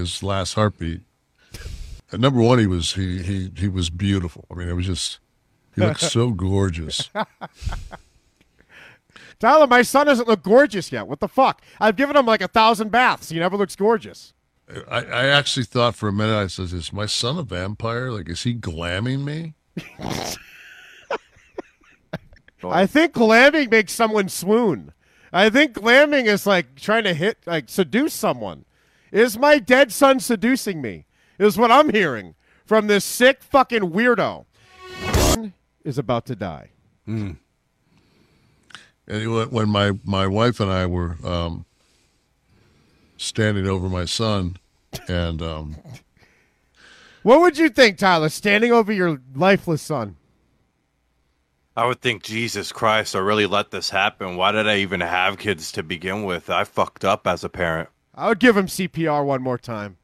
his last heartbeat. And number one, he was beautiful. I mean, it was just, he looked so gorgeous. Tyler, my son doesn't look gorgeous yet. What the fuck? I've given him like 1,000 baths. He never looks gorgeous. I actually thought for a minute, I said, is my son a vampire? Like, is he glamming me? I think glamming makes someone swoon. I think glamming is like trying to hit, like seduce someone. Is my dead son seducing me? Is what I'm hearing from this sick fucking weirdo. Is about to die. Mm. And when my wife and I were standing over my son, and what would you think, Tyler, standing over your lifeless son? I would think, Jesus Christ, I really let this happen. Why did I even have kids to begin with? I fucked up as a parent. I would give him CPR one more time.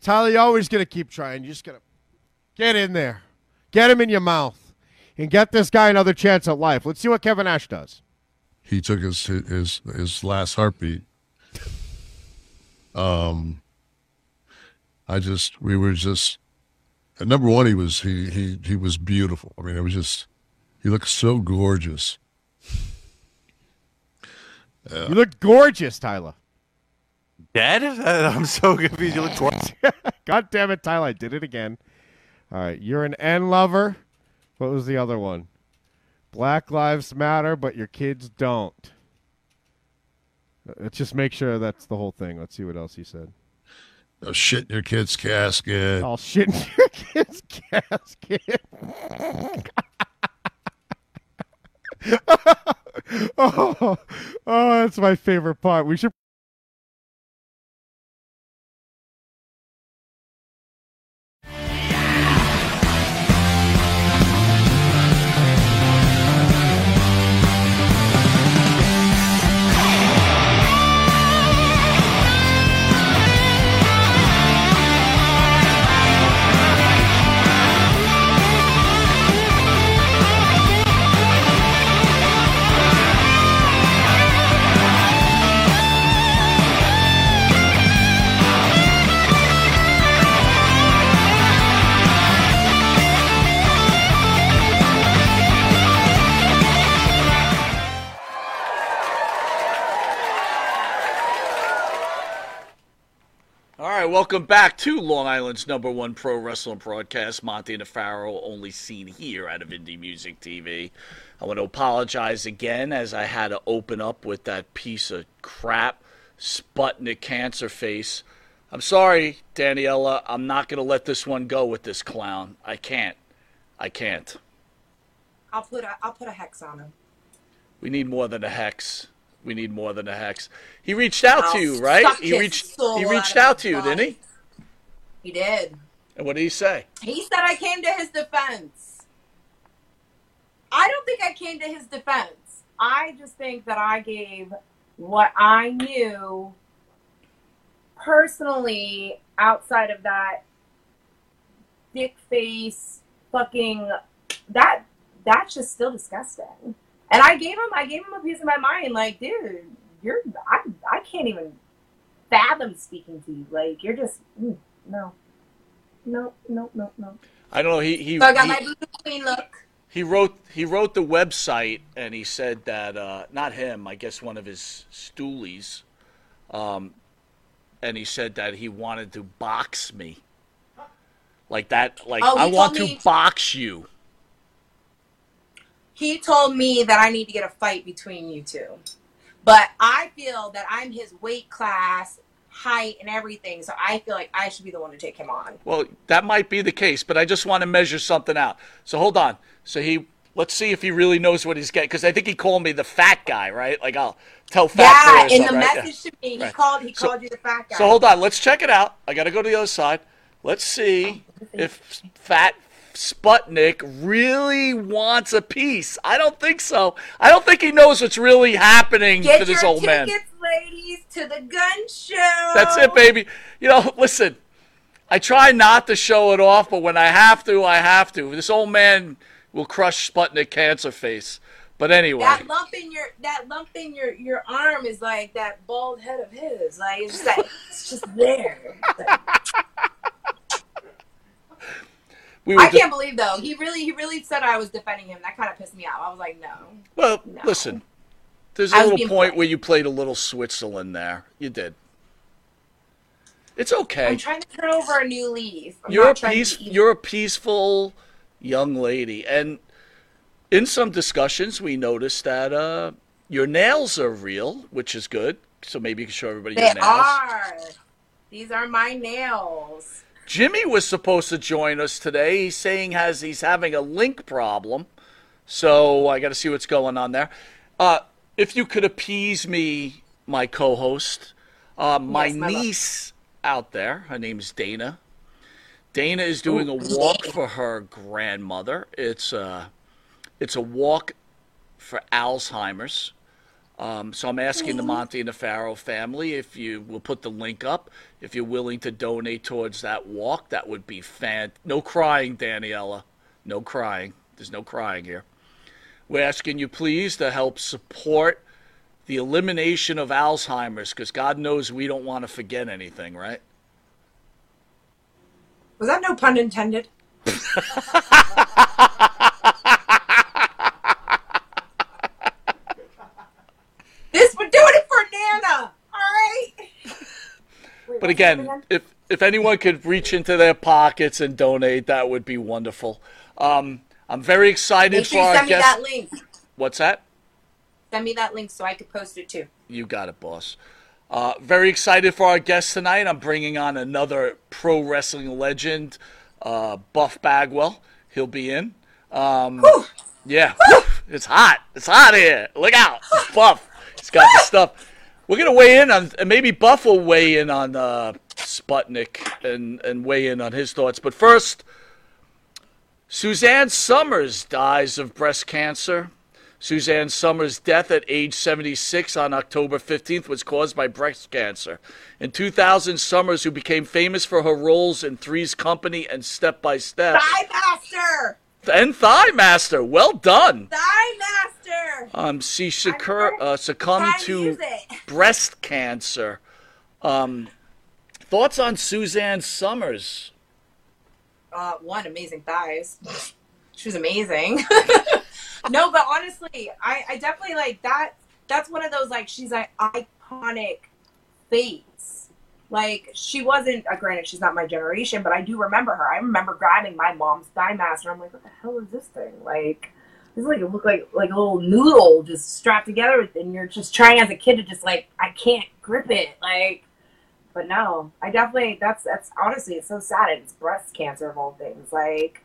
Tyler, you're always going to keep trying. You're just going to get in there. Get him in your mouth and get this guy another chance at life. Let's see what Kevin Nash does. He took his last heartbeat. Number one, he was beautiful. I mean, it was just, he looked so gorgeous. You looked gorgeous, Tyler. Dad? I'm so confused. You look gorgeous. God damn it, Tyler. I did it again. All right, you're an N lover. What was the other one? Black Lives Matter, but your kids don't. Let's just make sure that's the whole thing. Let's see what else he said. Oh, shit in your kid's casket. Oh, shit in your kid's casket. Oh, that's my favorite part. We should... Welcome back to Long Island's #1 pro wrestling broadcast, Monty and the Pharaoh, only seen here out of Indie Music TV. I want to apologize again, as I had to open up with that piece of crap, Sputnik cancer face. I'm sorry, Daniela, I'm not going to let this one go with this clown. I can't. I'll put a hex on him. We need more than a hex. He reached out to you, right? He reached out to you, didn't he? He did. And what did he say? He said I came to his defense. I don't think I came to his defense. I just think that I gave what I knew personally outside of that dick face fucking that's just still disgusting. And I gave him a piece of my mind, like, dude, I can't even fathom speaking to you. Like, you're just, no. I don't know, so I got my blue queen look. He wrote the website, and he said that, not him, I guess one of his stoolies, and he said that he wanted to box me. Like that, like, oh, I want to box you. He told me that I need to get a fight between you two. But I feel that I'm his weight class, height, and everything, so I feel like I should be the one to take him on. Well, that might be the case, but I just want to measure something out. So hold on. So let's see if he really knows what he's getting, because I think he called me the fat guy, right? Like, I'll tell fat guy. Yeah, in the message to me, he called you the fat guy. So hold on. Let's check it out. I got to go to the other side. Let's see if fat Sputnik really wants a piece. I don't think so. I don't think he knows what's really happening to this old man. Get your tickets, ladies, to the gun show. That's it, baby. You know, listen, I try not to show it off, but when I have to, I have to. This old man will crush Sputnik cancer face. But anyway, that lump in your arm is like that bald head of his. Like it's just like it's just there. Like, I can't believe though. He really said I was defending him. That kind of pissed me off. I was like, no. Well, no. Listen. There's a little point where you played a little Switzerland there. You did. It's okay. I'm trying to turn over a new leaf. You're a peaceful young lady. And in some discussions, we noticed that your nails are real, which is good. So maybe you can show everybody your nails. They are. These are my nails. Jimmy was supposed to join us today. He's saying he's having a link problem. So I got to see what's going on there. If you could appease me, my co-host, my niece out there, her name's Dana. Dana is doing a walk for her grandmother. It's a walk for Alzheimer's. So I'm asking the Monty and the Farrow family if you will put the link up. If you're willing to donate towards that walk, that would be fantastic. No crying, Daniela. No crying. There's no crying here. We're asking you, please, to help support the elimination of Alzheimer's, because God knows we don't want to forget anything, right? Was that no pun intended? This, we're doing it for Nana, all right? But again, if anyone could reach into their pockets and donate, that would be wonderful. I'm very excited for our guest. Make sure you send me that link. What's that? Send me that link so I could post it too. You got it, boss. Very excited for our guest tonight. I'm bringing on another pro wrestling legend, Buff Bagwell. He'll be in. Yeah. Woo! It's hot. It's hot here. Look out. It's Buff. He's got the stuff. We're going to weigh in on, and maybe Buff will weigh in on Sputnik and weigh in on his thoughts. But first, Suzanne Somers dies of breast cancer. Suzanne Somers' death at age 76 on October 15th was caused by breast cancer. In 2000, Somers, who became famous for her roles in Three's Company and Step by Step. Thigh Master! And Thigh Master! Well done! Thigh Master! She succumbed to breast cancer. Thoughts on Suzanne Somers? One, amazing thighs. She was amazing. No, but honestly, I definitely like that. That's one of those, like, she's an iconic face. Like, she wasn't, granted, she's not my generation, but I do remember her. I remember grabbing my mom's Thigh Master. I'm like, what the hell is this thing? Like, this is like, it looked like a little noodle just strapped together, and you're just trying as a kid to just, like, I can't grip it. Like, but no, I definitely, that's honestly, it's so sad. It's breast cancer of all things. Like,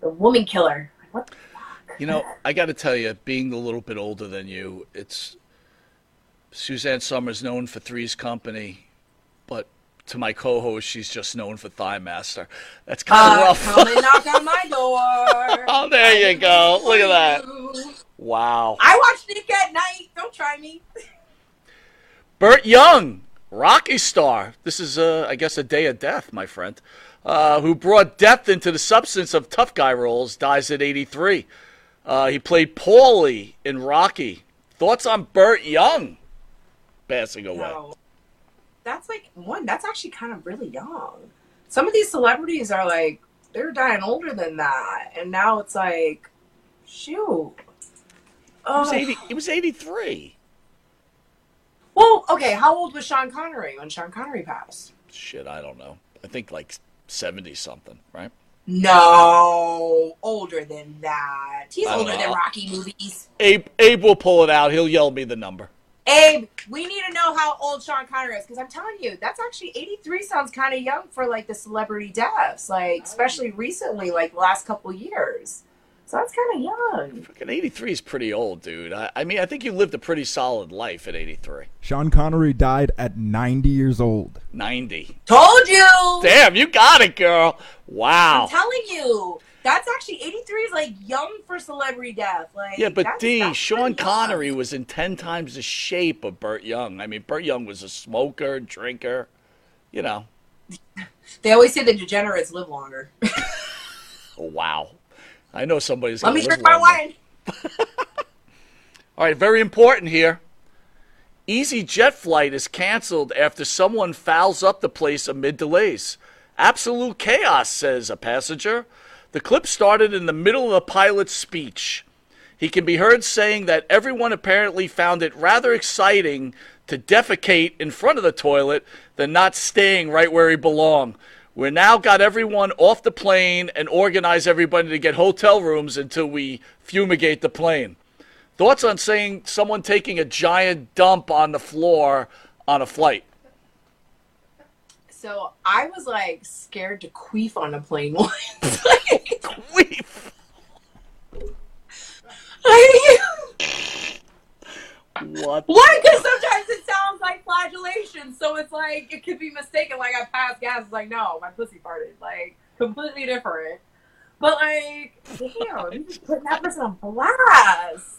the woman killer. Like, what the fuck? You know, I got to tell you, being a little bit older than you, Suzanne Somers known for Three's Company, but to my co-host, she's just known for Thigh Master. That's kind of rough. Come and knock on my door. Oh, there you go. Look at that. Wow. I watched Nick at night. Don't try me. Burt Young. Rocky Star. This is, I guess, a day of death, my friend, who brought depth into the substance of tough guy roles, dies at 83. He played Paulie in Rocky. Thoughts on Burt Young passing away? No. That's like, one, that's actually kind of really young. Some of these celebrities are like, they're dying older than that. And now it's like, shoot. He was 83. Well, okay, how old was Sean Connery when Sean Connery passed? Shit, I don't know. I think like 70-something, right? No, older than that. He's older than Rocky movies. Abe will pull it out. He'll yell me the number. Abe, we need to know how old Sean Connery is, because I'm telling you, that's actually 83 sounds kind of young for like the celebrity deaths, like especially recently, like the last couple years. So that's kind of young. Fucking 83 is pretty old, dude. I mean, I think you lived a pretty solid life at 83. Sean Connery died at 90 years old. 90. Told you! Damn, you got it, girl. Wow. I'm telling you. That's actually, 83 is like young for celebrity death. Like, yeah, but that's Sean Connery was in 10 times the shape of Burt Young. I mean, Burt Young was a smoker, drinker, you know. They always say the degenerates live longer. Wow. I know somebody's going to live longer. Let me drink my wine. All right, very important here. EasyJet flight is canceled after someone fouls up the place amid delays. Absolute chaos, says a passenger. The clip started in the middle of the pilot's speech. He can be heard saying that everyone apparently found it rather exciting to defecate in front of the toilet than not staying right where he belonged. We're now got everyone off the plane and organize everybody to get hotel rooms until we fumigate the plane. Thoughts on saying someone taking a giant dump on the floor on a flight? So I was, like, scared to queef on a plane once. Queef? What? Why? Because sometimes it sounds like flagellation, so it's like it could be mistaken. Like I passed gas, it's like no, my pussy farted. Like completely different. But like, damn, you just put that person on blast.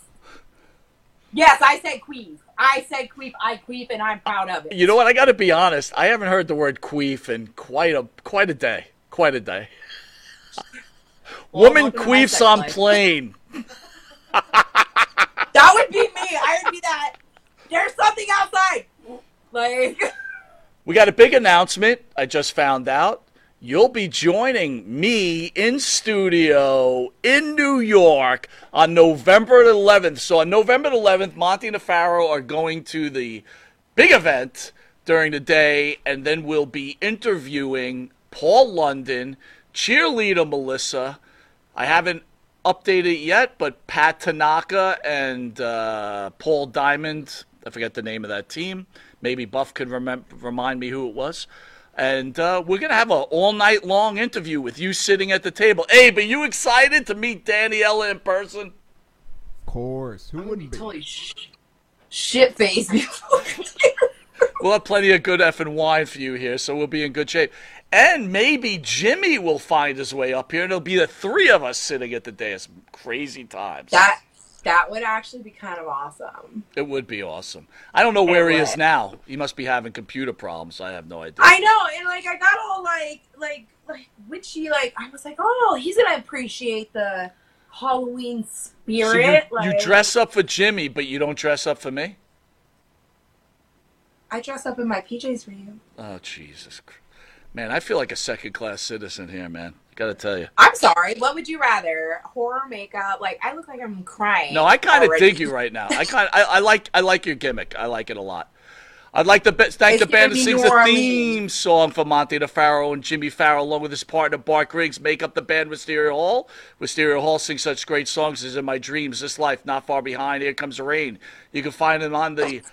Yes, I said queef. I said queef. I queef, and I'm proud of it. You know what? I got to be honest. I haven't heard the word queef in quite a day. Quite a day. Well, woman queefs on life. Plane. That would be me. I would be that. There's something outside. Like, we got a big announcement. I just found out. You'll be joining me in studio in New York on November 11th. So on November 11th, Monty and Farrow are going to the big event during the day, and then we'll be interviewing Paul London, cheerleader Melissa. I haven't updated it yet, but Pat Tanaka and Paul Diamond, I forget the name of that team. Maybe Buff could remind me who it was. And we're going to have an all-night-long interview with you sitting at the table. Abe, are you excited to meet Daniela in person? Of course. Who wouldn't be? Totally shit-faced before. We'll have plenty of good effing wine for you here, so we'll be in good shape. And maybe Jimmy will find his way up here, and it'll be the three of us sitting at the dais. Crazy times. That would actually be kind of awesome. It would be awesome. I don't know where he is now. He must be having computer problems. I have no idea. I know, and like I got all like witchy. Like I was like, oh, he's gonna appreciate the Halloween spirit. So you dress up for Jimmy, but you don't dress up for me. I dress up in my PJs for you. Oh Jesus, man! I feel like a second-class citizen here, man. Gotta tell you. I'm sorry. What would you rather? Horror makeup? Like I look like I'm crying. No, I kind of dig you right now. I like your gimmick. I like it a lot. I'd like to thank the band that sings the theme song for Monty DeFaro and Jimmy Farrell, along with his partner Bart Griggs, make up the band Mysterio Hall. Mysterio Hall sings such great songs as In My Dreams, This Life, Not Far Behind, Here Comes the Rain. You can find them on the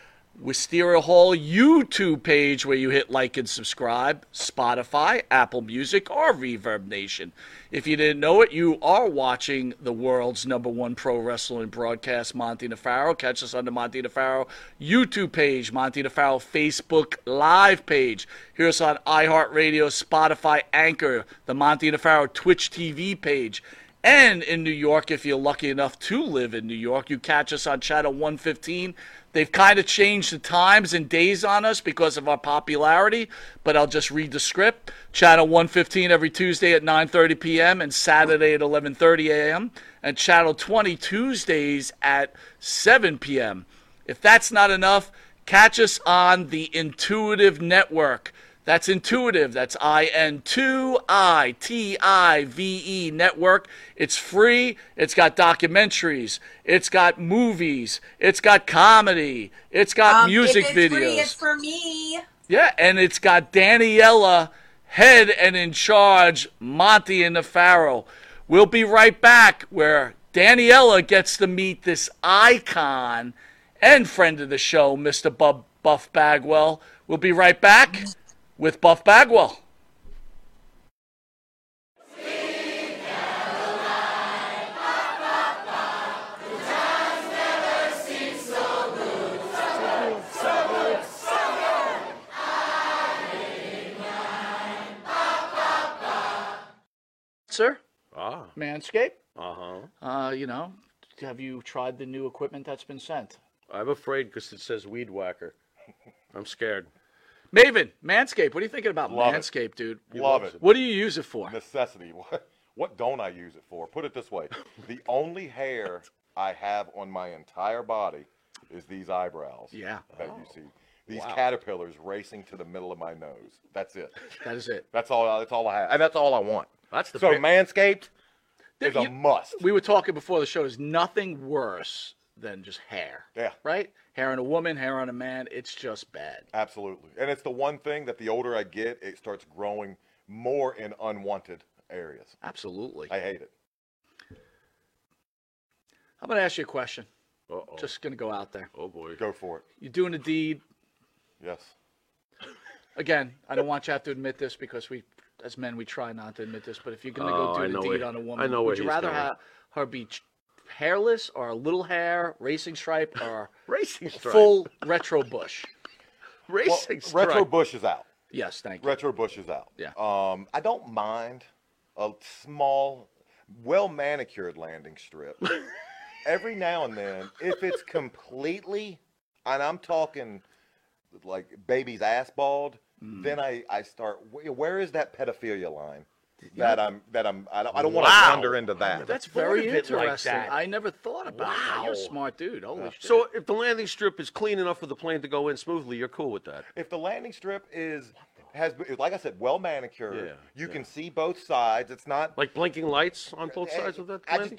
Wisteria Hall YouTube page where you hit like and subscribe, Spotify, Apple Music, or Reverb Nation. If you didn't know it, you are watching the world's #1 pro wrestling broadcast, Monty DeFaro. Catch us on the Monty DeFaro YouTube page, Monty DeFaro Facebook Live page. Hear us on iHeartRadio, Spotify, Anchor, the Monty DeFaro Twitch TV page. And in New York, if you're lucky enough to live in New York, you catch us on Channel 115. They've kind of changed the times and days on us because of our popularity, but I'll just read the script. Channel 115 every Tuesday at 9:30 p.m. and Saturday at 11:30 a.m. and Channel 20 Tuesdays at 7 p.m. If that's not enough, catch us on the Intuitive Network. That's Intuitive. That's INTIVE Network. It's free. It's got documentaries. It's got movies. It's got comedy. It's got music videos. It's free. It's for me. Yeah, and it's got Daniela, head and in charge, Monty and the Pharaoh. We'll be right back where Daniela gets to meet this icon and friend of the show, Mr. Buff Bagwell. We'll be right back with Buff Bagwell. Sir? Ah. Manscaped? Uh-huh. You know, have you tried the new equipment that's been sent? I'm afraid because it says Weed Whacker. I'm scared. Maven, Manscaped, what are you thinking about Manscaped, dude? Love it. What do you use it for? Necessity. What don't I use it for? Put it this way. The only hair I have on my entire body is these eyebrows. Yeah. That you see. These caterpillars racing to the middle of my nose. That's it. That is it. That's all I have. And that's all I want. That's the So Manscaped is a must. We were talking before the show. There's nothing worse than just hair. Yeah. Right? Hair on a woman, hair on a man. It's just bad. Absolutely. And it's the one thing that the older I get, it starts growing more in unwanted areas. Absolutely. I hate it. I'm going to ask you a question. Uh-oh. Just going to go out there. Oh, boy. Go for it. You're doing a deed. Yes. Again, I don't want you to have to admit this because we, as men, we try not to admit this. But if you're going to go do a deed on a woman, would you rather have her be hairless or a little hair, racing stripe, or full retro bush? Racing stripe. Retro bush is out. Yes, thank you. Retro bush is out. Yeah. I don't mind a small, well-manicured landing strip. Every now and then, if it's completely, and I'm talking like baby's ass bald, then I start. Where is that pedophilia line? I don't want to wander into that. That's very interesting. Like that. I never thought about that. You're a smart dude. Holy shit. So if the landing strip is clean enough for the plane to go in smoothly, you're cool with that. If the landing strip has, like I said, well manicured. Yeah, you can see both sides. It's not like blinking lights on both sides of that. I don't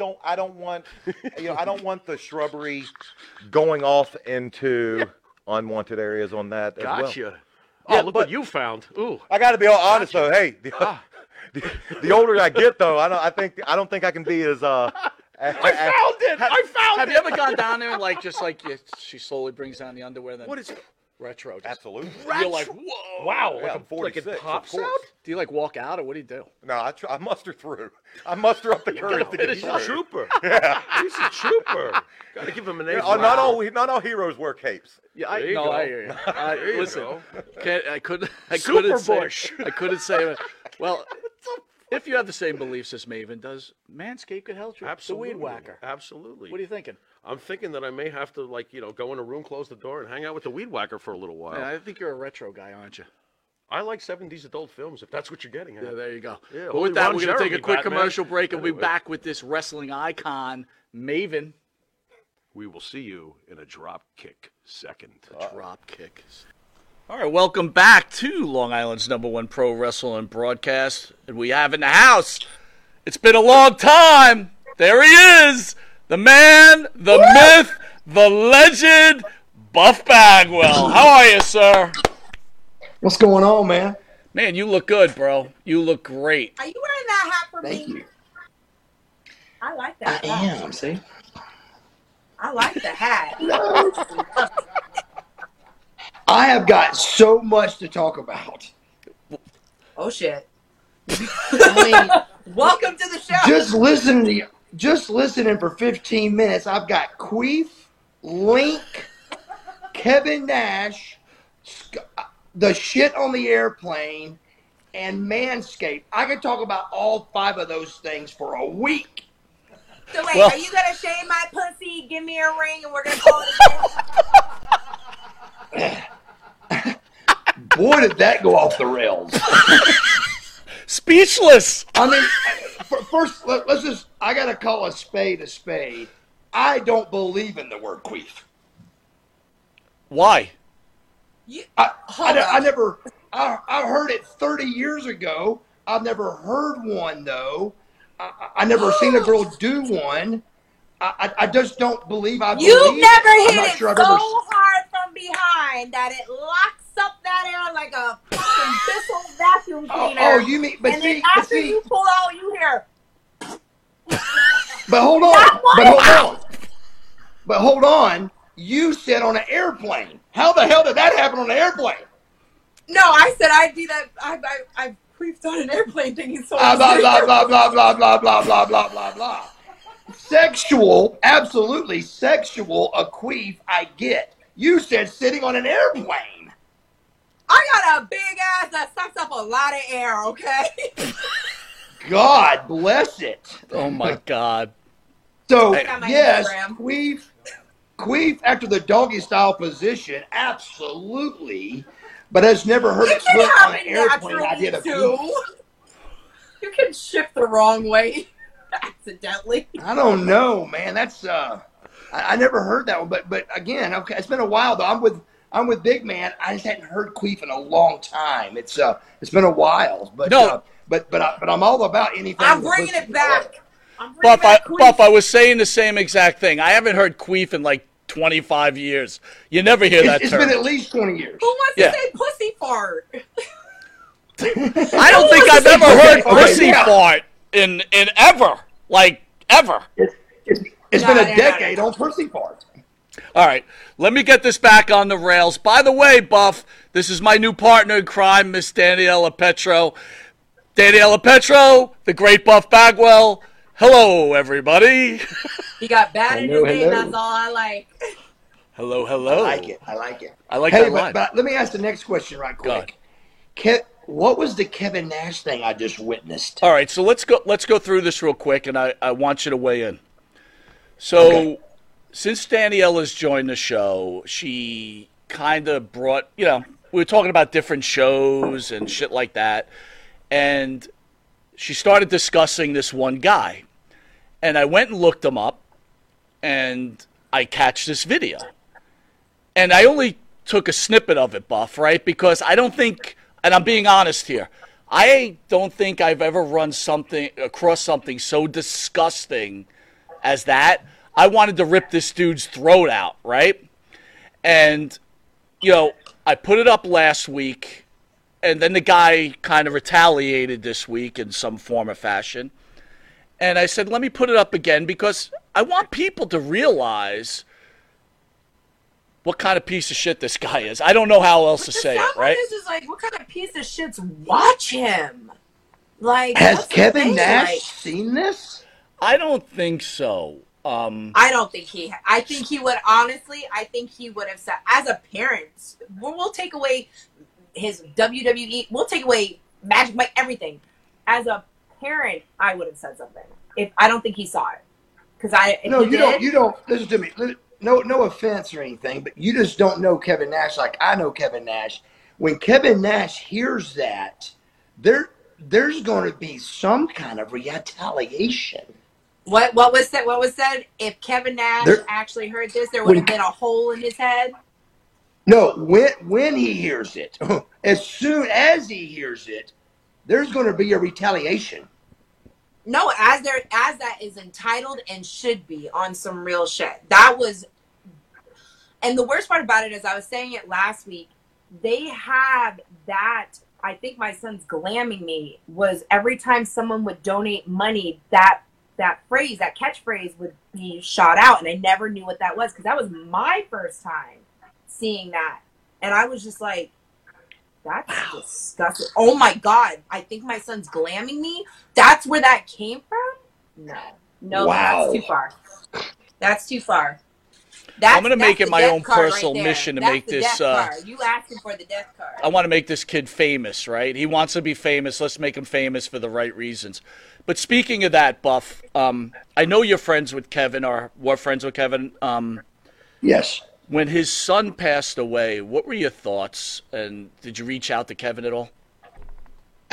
want I don't want the shrubbery going off into unwanted areas on that. Gotcha. As well. Oh, yeah, look what you found. Ooh. I got to be all honest though. Hey, the older I get though, I don't think I can be as I found it. Have you ever gone down there and she slowly brings down the underwear then? What is it? Retro. Absolutely. You're like, whoa. Wow. Yeah, I'm 46, like it pops out? Do you walk out or what do you do? No, I muster through. I muster up the courage to get through. He's a trooper. Yeah. He's a trooper. Got to give him an A. Not all heroes wear capes. Yeah, I hear you. Listen, I couldn't say it. Well, if you have the same beliefs as Maven does, Manscaped could help you. Absolutely. The Weed Whacker. Absolutely. What are you thinking? I'm thinking that I may have to, go in a room, close the door, and hang out with the Weed Whacker for a little while. Yeah, I think you're a retro guy, aren't you? I like 70s adult films, if that's what you're getting at. Yeah, there you go. Yeah, well, with that, we're going to take a quick commercial break, and we'll be back with this wrestling icon, Maven. We will see you in a drop kick second. Drop kick. All right, welcome back to Long Island's #1 pro wrestling broadcast. And we have in the house, it's been a long time. There he is. The man, the myth, the legend, Buff Bagwell. How are you, sir? What's going on, man? Man, you look good, bro. You look great. Are you wearing that hat for me? Thank you. I like that hat. I am, see? I like the hat. I have got so much to talk about. Oh, shit. I mean, welcome to the show. Just listening for 15 minutes, I've got Queef, Link, Kevin Nash, the shit on the airplane, and Manscaped. I could talk about all 5 of those things for a week. So wait, are you going to shave my pussy, give me a ring, and we're going to call it a Boy, did that go off the rails. Speechless. I mean, first, let's just, I got to call a spade a spade. I don't believe in the word queef. Why? I heard it 30 years ago. I've never heard one, though. I never seen a girl do one. I just don't believe I believe You've never it. Hit it sure so hard from behind that it locks up that air like a fucking Bissell vacuum cleaner. Oh, you mean? But and then after you pull out, you hear. But hold on. You said on an airplane. How the hell did that happen on an airplane? No, I said I do that. I creeped on an airplane thinking so. Blah blah blah blah blah blah blah blah blah blah. Sexual, absolutely sexual. A queef, I get. You said sitting on an airplane. I got a big ass that sucks up a lot of air, okay? God bless it. Oh, my God. So, yes, queef after the doggy-style position, absolutely, but has never heard it put on an airplane. You can shift the wrong way. accidentally? I don't know, man. That's I never heard that one, but again, okay, it's been a while though. I'm with Big Man. I just hadn't heard Queef in a long time. It's been a while, but no. But I'm all about anything. I'm bringing it back. Buff, I was saying the same exact thing. I haven't heard Queef in like 25 years. You never hear that term. It's been at least 20 years. Who wants to say pussy fart? I don't think I've ever heard pussy fart in ever. Like, ever. It's been a decade on pussy fart. All right. Let me get this back on the rails. By the way, Buff, this is my new partner in crime, Miss Daniela Petro. Daniela Petro, the great Buff Bagwell. Hello, everybody. You got bad in your name. That's all I like. Hello, hello. I like it. I like that line. But let me ask the next question right quick. What was the Kevin Nash thing I just witnessed? All right, so let's go through this real quick, and I want you to weigh in. So since Daniela's joined the show, she kind of brought, we were talking about different shows and shit like that, and she started discussing this one guy. And I went and looked him up, and I catch this video. And I only took a snippet of it, Buff, right? Because I don't think, and I'm being honest here, I don't think I've ever run across something so disgusting as that. I wanted to rip this dude's throat out, right? And, I put it up last week, and then the guy kind of retaliated this week in some form or fashion. And I said, let me put it up again because I want people to realize what kind of piece of shit this guy is. I don't know how else to say it, right? It's just like, what kind of piece of shit's watch him? Like, has Kevin Nash seen this? I don't think so. I don't think he. I think he would, honestly. I think he would have said, as a parent, we'll take away his WWE. We'll take away Magic Mike, everything. As a parent, I would have said something. If I don't think he saw it, because you don't. Listen to me. No offense or anything, but you just don't know Kevin Nash like I know Kevin Nash. When Kevin Nash hears that, there's going to be some kind of retaliation. What was said? What was said? If Kevin Nash actually heard this, there would have been a hole in his head. No, when he hears it, as soon as he hears it, there's going to be a retaliation. No, as that is entitled and should be on some real shit. That was, and the worst part about it is I was saying it last week. They had that. I think my son's glamming me was every time someone would donate money, that phrase, that catchphrase would be shot out, and I never knew what that was because that was my first time seeing that, and I was just like, that's disgusting. Oh my God, I think my son's glamming me. That's where that came from? No, wow. That's too far. That's too far. I'm going to make it my own personal mission to make this. You asking for the death card. I want to make this kid famous, right? He wants to be famous. Let's make him famous for the right reasons. But speaking of that, Buff, I know you're friends with Kevin or were friends with Kevin. Yes. When his son passed away, what were your thoughts? And did you reach out to Kevin at all?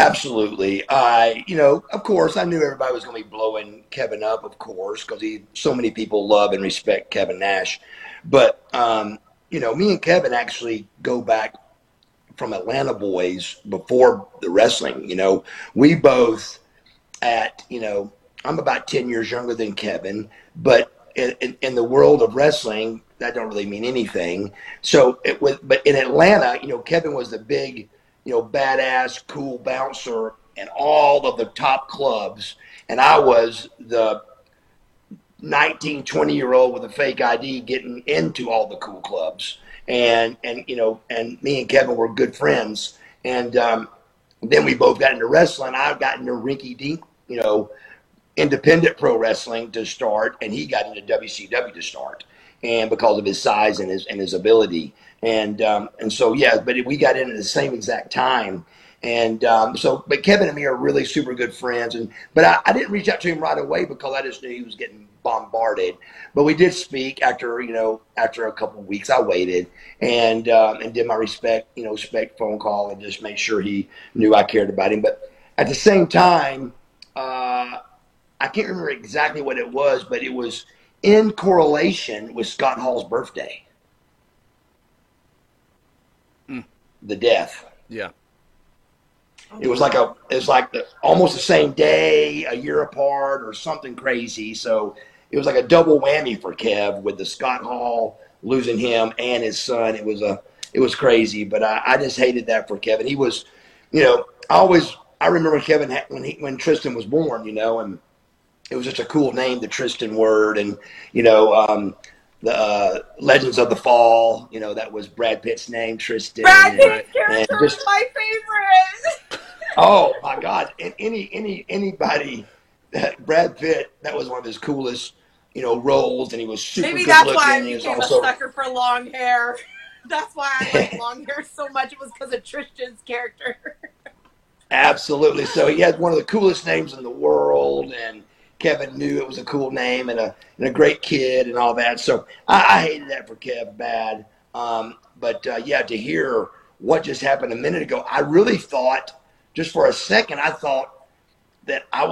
Absolutely. Of course, I knew everybody was going to be blowing Kevin up, of course, because so many people love and respect Kevin Nash. But, me and Kevin actually go back from Atlanta boys before the wrestling. We both I'm about 10 years younger than Kevin, but in the world of wrestling, that don't really mean anything. So but in Atlanta, Kevin was the big, badass, cool bouncer in all of the top clubs. And I was the 19, 20-year-old with a fake ID getting into all the cool clubs. And me and Kevin were good friends. And then we both got into wrestling. I got into rinky-dink, independent pro wrestling to start. And he got into WCW to start. And because of his size and his ability, and so but we got in at the same exact time, and but Kevin and me are really super good friends, but I didn't reach out to him right away because I just knew he was getting bombarded. But we did speak after a couple of weeks. I waited and did my respect phone call and just made sure he knew I cared about him. But at the same time, I can't remember exactly what it was, but it was in correlation with Scott Hall's birthday. The death. Yeah. It was like a, it's like almost the same day, a year apart or something crazy. So it was like a double whammy for Kev with the Scott Hall losing him and his son. It was crazy, but I just hated that for Kevin. He was, you know, I remember Kevin when Tristan was born, you know, and it was just a cool name, the Tristan word, and, you know, the Legends of the Fall, you know, that was Brad Pitt's name, Tristan. Brad Pitt's character was my favorite. Oh my God. And anybody that Brad Pitt, that was one of his coolest, you know, roles, and he was super good looking. Maybe that's why I became a sucker for long hair. That's why I like long hair so much. It was because of Tristan's character. Absolutely. So he had one of the coolest names in the world, and Kevin knew it was a cool name and a great kid and all that. So I hated that for Kev bad. But to hear what just happened a minute ago, I really thought, just for a second, I thought that I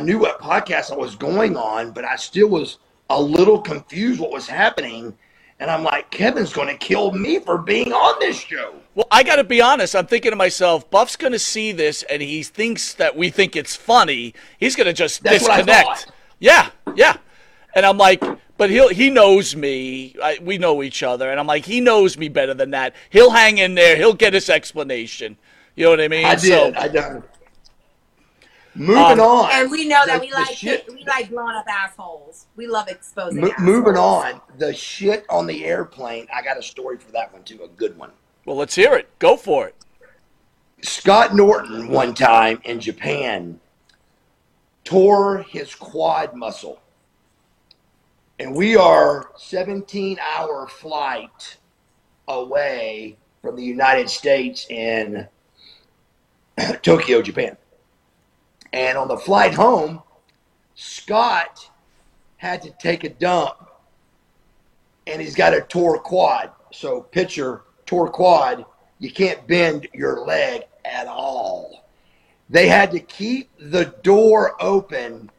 knew what podcast I was going on, but I still was a little confused what was happening. And I'm like, Kevin's going to kill me for being on this show. Well, I got to be honest. I'm thinking to myself, Buff's going to see this, and he thinks that we think it's funny. He's going to just disconnect. Yeah. And I'm like, but he knows me. We know each other. And I'm like, he knows me better than that. He'll hang in there. He'll get his explanation. You know what I mean? I did. Moving on. And we know that we like blowing up assholes. We love exposing assholes. Moving on. The shit on the airplane. I got a story for that one, too. A good one. Well, let's hear it. Go for it. Scott Norton, one time in Japan, tore his quad muscle. And we are 17-hour flight away from the United States in Tokyo, Japan. And on the flight home, Scott had to take a dump, and he's got a torn quad. So picture torn quad, you can't bend your leg at all. They had to keep the door open,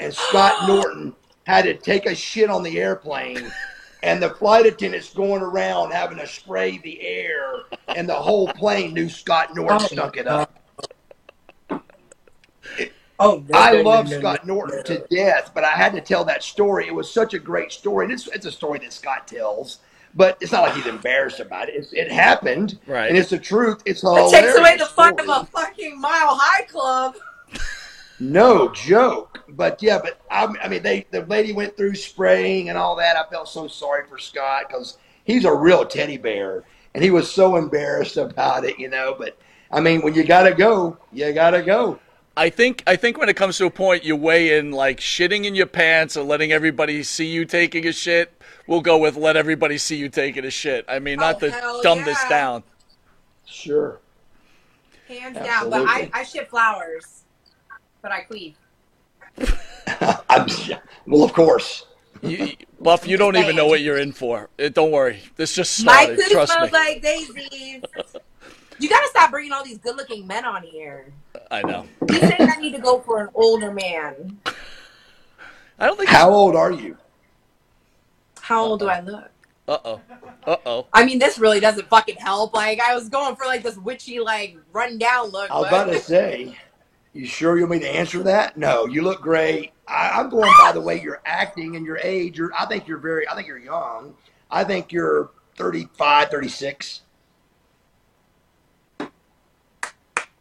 and Scott Norton had to take a shit on the airplane, and the flight attendants going around having to spray the air, and the whole plane knew Scott Norton stunk it up. I love Scott Norton to death, but I had to tell that story. It was such a great story. And it's a story that Scott tells, but it's not like he's embarrassed about it. It happened, right? And it's the truth. It's hilarious. It takes away the fun of a fucking Mile High Club. No joke. But yeah, but the lady went through spraying and all that. I felt so sorry for Scott because he's a real teddy bear, and he was so embarrassed about it, you know. But I mean, when you gotta go, you gotta go. I think when it comes to a point you weigh in like shitting in your pants or letting everybody see you taking a shit, we'll go with let everybody see you taking a shit. I mean, not to dumb this down. Sure. Hands Absolutely. Down, but I shit flowers, but I queef. Well, of course. Buff, you don't even know what you're in for. Don't worry. This just started, trust me. My cootie smells like daisies. You got to stop bringing all these good-looking men on here. I know. You saying I need to go for an older man. I don't think. How old are you? How old do I look? Uh-oh. I mean, this really doesn't fucking help. Like, I was going for, like, this witchy, like, run-down look. I was about to say, you sure you want me to answer that? No, you look great. I'm going by the way you're acting and your age. I think you're young. I think you're 35, 36.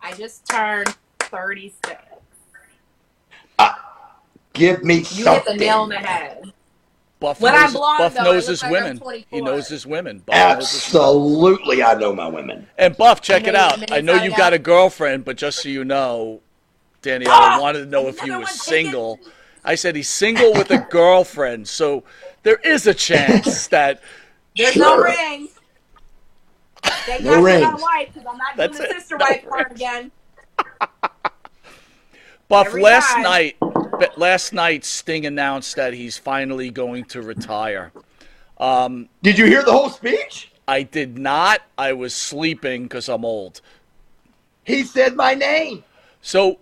I just turned 36. Give me something. You hit the nail on the head. Buff knows his women. Absolutely, I know my women. And Buff, check it out. I know you've got a girlfriend, but just so you know, Daniela wanted to know if you were single. I said he's single with a girlfriend, so there is a chance that there's no ring. They got me on wife because I'm not doing the sister wife part again. Buff, last night Sting announced that he's finally going to retire. Did you hear the whole speech? I did not. I was sleeping because I'm old. He said my name. So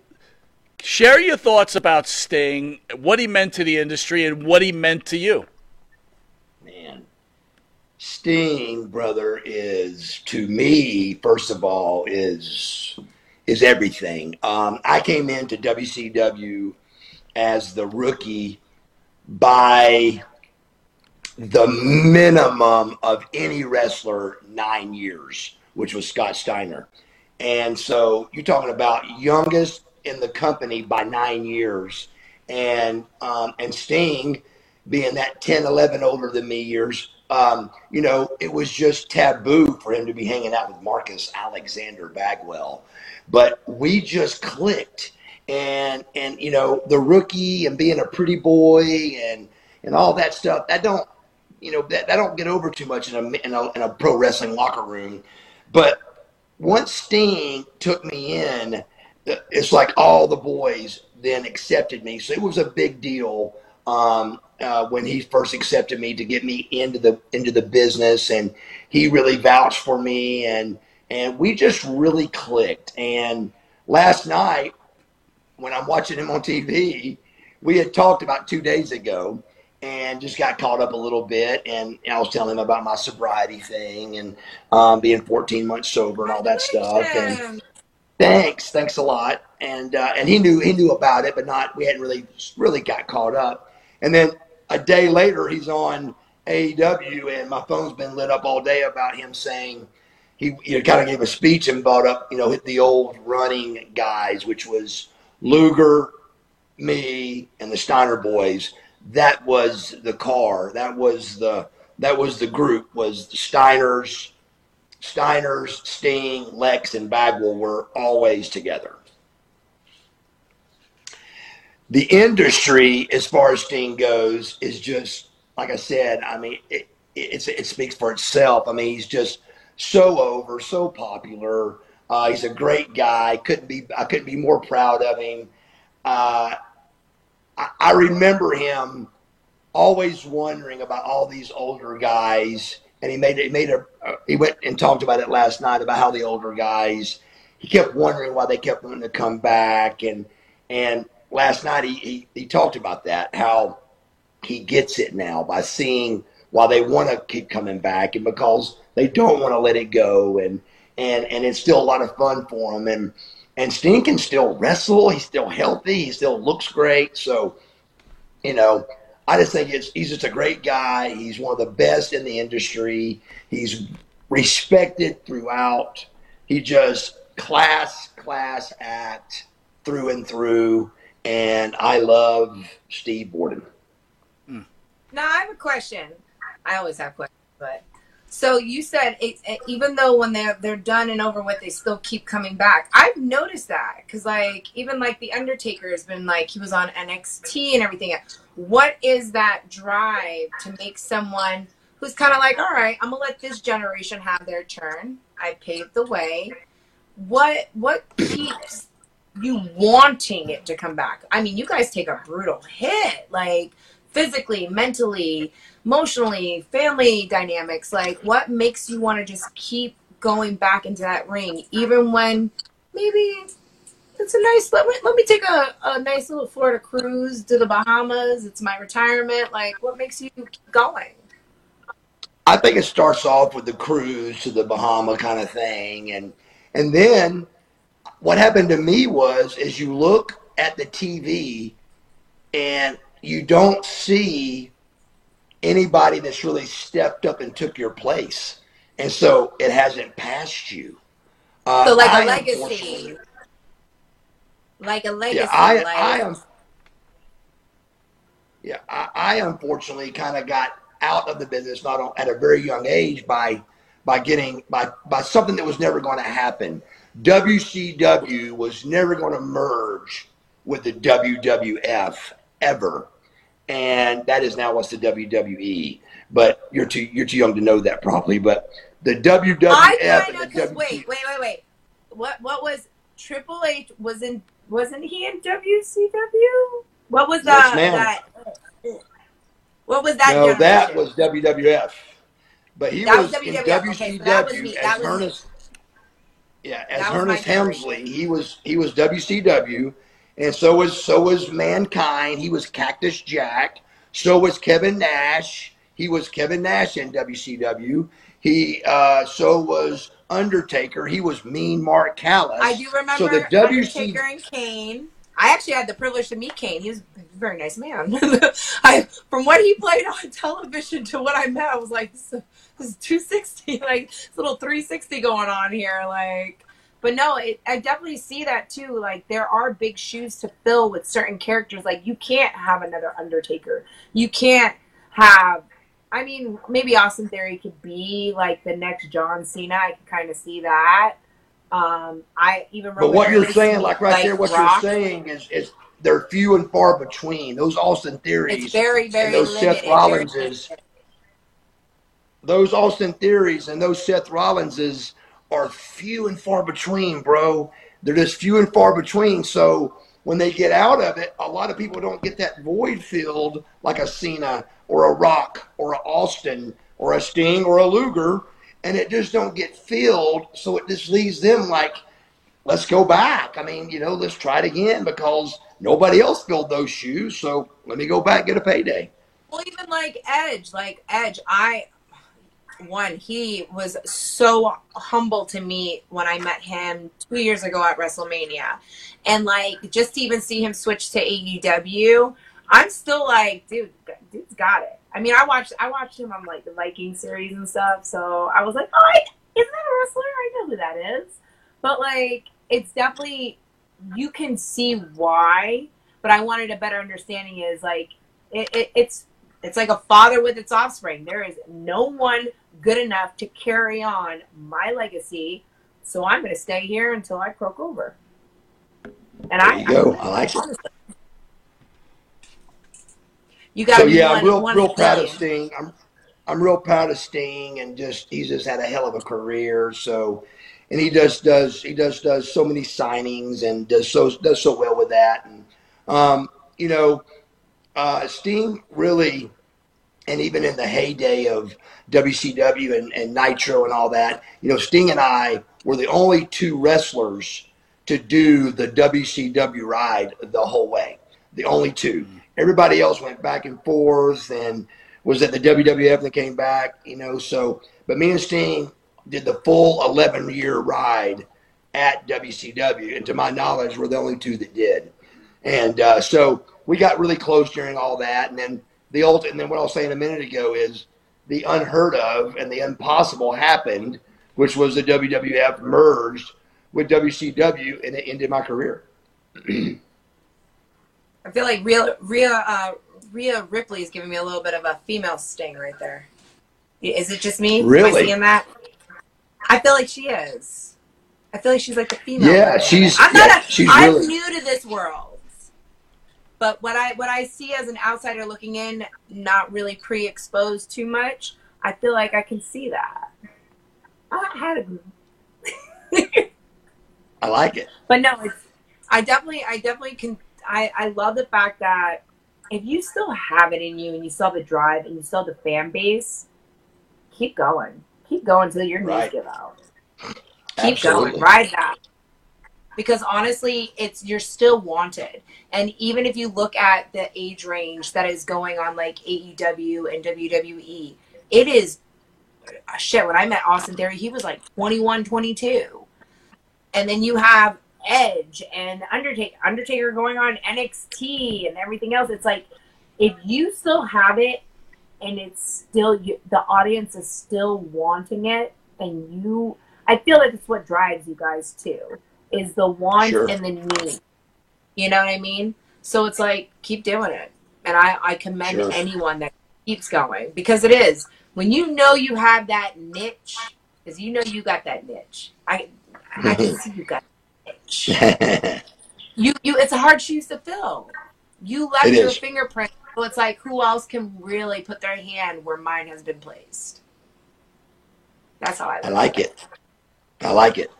Share your thoughts about Sting, what he meant to the industry, and what he meant to you. Man, Sting, brother, is, to me, first of all, is everything. I came into WCW as the rookie by the minimum of any wrestler 9 years, which was Scott Steiner. And so you're talking about youngest in the company by 9 years, and Sting being that 10, 11 older than me years, you know, it was just taboo for him to be hanging out with Marcus Alexander Bagwell. But we just clicked, and you know, the rookie and being a pretty boy and all that stuff, that don't, you know, that don't get over too much in a pro wrestling locker room. But once Sting took me in, it's like all the boys then accepted me. So it was a big deal when he first accepted me to get me into the business, and he really vouched for me, and we just really clicked. And last night when I'm watching him on TV, we had talked about 2 days ago and just got caught up a little bit, and I was telling him about my sobriety thing and being 14 months sober and all that stuff. And thanks a lot. And he knew about it, but we hadn't really got caught up. And then a day later, he's on AEW, and my phone's been lit up all day about him saying he kind of gave a speech and brought up, you know, hit the old running guys, which was Luger, me, and the Steiner boys. That was the car. That was the group. Was the Steiners, Sting, Lex, and Bagwell were always together. The industry, as far as Sting goes, is just, like I said, I mean, it speaks for itself. I mean, he's just so over, so popular. He's a great guy. I couldn't be more proud of him. I remember him always wondering about all these older guys. And he went and talked about it last night about how the older guys, he kept wondering why they kept wanting to come back. And last night he talked about that, how he gets it now by seeing why they want to keep coming back, and because they don't want to let it go. And it's still a lot of fun for him. And Sting can still wrestle. He's still healthy. He still looks great. So, you know, I just think he's just a great guy. He's one of the best in the industry. He's respected throughout. He just class act through and through. And I love Steve Borden. Mm. Now, I have a question. I always have questions. But so you said it, even though when they're done and over with, they still keep coming back. I've noticed that because, like, even like the Undertaker has been like, he was on NXT and everything. What is that drive to make someone who's kind of like, all right, I'm going to let this generation have their turn. I paved the way. What keeps you wanting it to come back? I mean, you guys take a brutal hit, like physically, mentally, emotionally, family dynamics. Like, what makes you want to just keep going back into that ring, even when maybe it's a nice, let me take a nice little Florida cruise to the Bahamas. It's my retirement. Like, what makes you keep going? I think it starts off with the cruise to the Bahama kind of thing. And then what happened to me was, is you look at the TV and you don't see anybody that's really stepped up and took your place. And so it hasn't passed you. So like a legacy. Like a legacy. Yeah, I unfortunately kind of got out of the business at a very young age by something that was never going to happen. WCW was never going to merge with the WWF ever, and that is now what's the WWE. But you're too young to know that probably. But the WWF. Wait. What was Triple H was in? Wasn't he in WCW? What was that? Yes, that what was that? No, generation? That was WWF. But he was in WCW, okay, so as Ernest. Yeah, as Ernest Hemsley, he was WCW, And so was Mankind. He was Cactus Jack. So was Kevin Nash. He was Kevin Nash in WCW. He so was Undertaker. He was Mean Mark Callis. I do remember Undertaker and Kane. I actually had the privilege to meet Kane. He was a very nice man. From what he played on television to what I met, I was like, this is 260, like this little 360 going on here. Like, but no, I definitely see that too. Like, there are big shoes to fill with certain characters. Like, you can't have another Undertaker. You can't have, I mean, maybe Austin Theory could be like the next John Cena. I can kind of see that. I even remember. But what you're saying, like right there, what you're saying is they're few and far between. Those Austin Theories, it's very, very limited. Those Seth Rollinses, those Austin Theories, and those Seth Rollinses are few and far between, bro. They're just few and far between. So when they get out of it, a lot of people don't get that void filled like a Cena or a Rock or a Austin or a Sting or a Luger. And it just don't get filled, so it just leaves them like, let's go back. I mean, you know, let's try it again because nobody else filled those shoes, so let me go back and get a payday. Well, even like Edge, he was so humble to me when I met him 2 years ago at WrestleMania. And like, just to even see him switch to AEW, I'm still like, dude's got it. I mean, I watched him on like the Viking series and stuff, so I was like, oh, isn't that a wrestler? I know who that is. But like, it's definitely, you can see why. But I wanted a better understanding. Is like, it's like a father with its offspring. There is no one good enough to carry on my legacy, so I'm going to stay here until I croak over. And I like it. I'm real proud of Sting. I'm real proud of Sting, and he's just had a hell of a career. So, and he does so many signings and does so well with that. And Sting really, and even in the heyday of WCW and Nitro and all that, you know, Sting and I were the only two wrestlers to do the WCW ride the whole way. The only two. Everybody else went back and forth and was at the WWF and came back, you know. So, but me and Sting did the full 11-year ride at WCW, and to my knowledge, we're the only two that did. And so we got really close during all that. And then what I was saying a minute ago is the unheard of and the impossible happened, which was the WWF merged with WCW, and it ended my career. I feel like Rhea Ripley is giving me a little bit of a female Sting right there. Is it just me? Really? Am I seeing that? I feel like she is. I feel like she's like the female. Yeah, right. I'm new to this world. But what I see as an outsider looking in, not really pre-exposed too much, I feel like I can see that. I like it. But no, I definitely can. I love the fact that if you still have it in you and you still have the drive and you still have the fan base, keep going. Keep going until your knees give out. Keep going. Ride that. Because honestly, you're still wanted. And even if you look at the age range that is going on, like AEW and WWE, it is shit. When I met Austin Theory, he was like 21, 22. And then you have Edge and Undertaker going on NXT and everything else. It's like, if you still have it and it's still the audience is still wanting it, and I feel like it's what drives you guys too, is the want and the need. You know what I mean? So it's like, keep doing it. And I commend anyone that keeps going, because it is when you know you have that niche, because you know you got that niche. I can see you got. It's a hard shoes to fill. You left your fingerprint, so it's like, who else can really put their hand where mine has been placed? That's how I like it. I like it.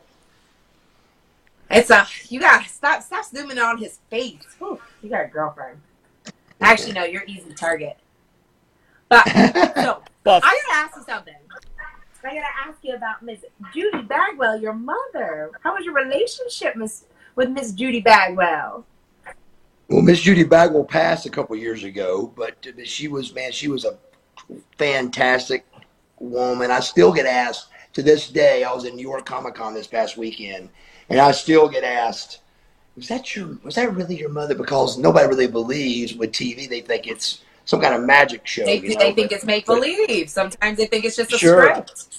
It's you gotta stop zooming on his face. Whew, you got a girlfriend. Actually, no, you're easy target. But so I gotta ask you something. I gotta ask you about Miss Judy Bagwell, your mother. How was your relationship with Miss Judy Bagwell? Well, Miss Judy Bagwell passed a couple years ago, but she was, man, she was a fantastic woman. I still get asked to this day. I was in New York Comic Con this past weekend, and I still get asked, was that really your mother? Because nobody really believes with TV. They think it's some kind of magic show. They think it's make-believe. Sometimes they think it's just a script.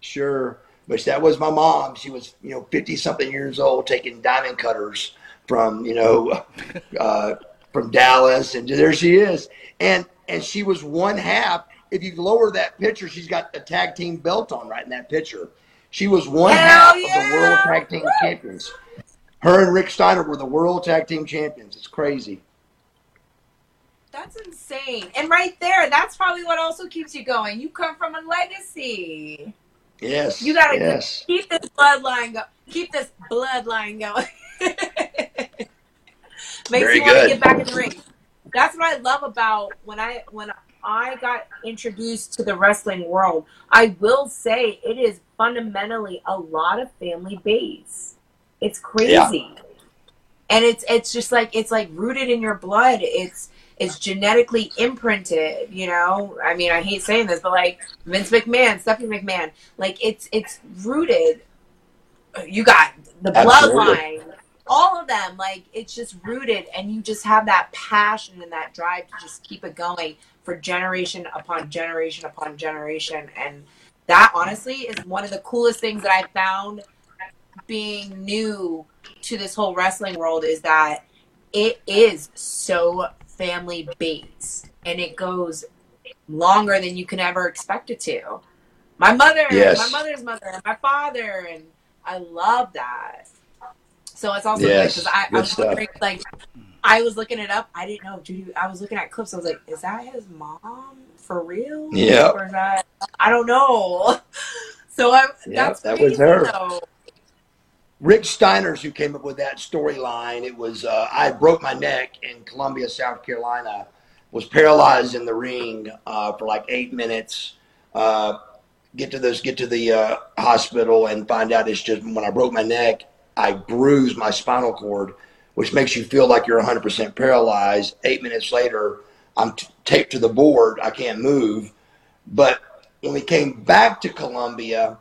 Sure. But that was my mom. She was, 50-something years old, taking diamond cutters from, from Dallas. And there she is. And she was one half. If you lower that picture, she's got a tag team belt on right in that picture. She was one half of the World Tag Team Champions. Her and Rick Steiner were the World Tag Team Champions. It's crazy. That's insane. And right there, that's probably what also keeps you going. You come from a legacy. Yes. You got to keep this bloodline going. Keep this bloodline going. Makes you want to get back in the ring. That's what I love about when I got introduced to the wrestling world. I will say it is fundamentally a lot of family base. It's crazy. Yeah. And it's just like, it's like rooted in your blood. It's genetically imprinted, I mean, I hate saying this, but like Vince McMahon, Stephanie McMahon, like it's rooted. You got the bloodline, all of them, like it's just rooted, and you just have that passion and that drive to just keep it going for generation upon generation upon generation. And that honestly is one of the coolest things that I found being new to this whole wrestling world, is that it is so family based, and it goes longer than you can ever expect it to. My mother, my mother's mother, and my father, and I love that. So it's also good, because I was wondering, like, I was looking it up. I didn't know Judy. I was looking at clips. I was like, is that his mom for real? Yeah. Or not? I don't know. So that's that was her. Though. Rick Steiner's who came up with that storyline. It was, I broke my neck in Columbia, South Carolina, was paralyzed in the ring for like 8 minutes, get to the hospital and find out it's just, when I broke my neck, I bruised my spinal cord, which makes you feel like you're 100% paralyzed. 8 minutes later, I'm taped to the board. I can't move. But when we came back to Columbia,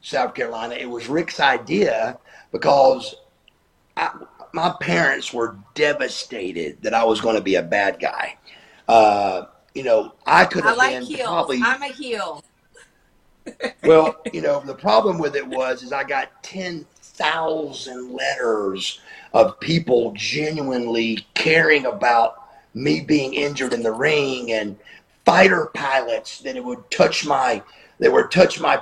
South Carolina, it was Rick's idea, because my parents were devastated that I was going to be a bad guy. I could have been heels. Probably. I'm a heel. Well, the problem with it was I got 10,000 letters of people genuinely caring about me being injured in the ring, and fighter pilots that would touch my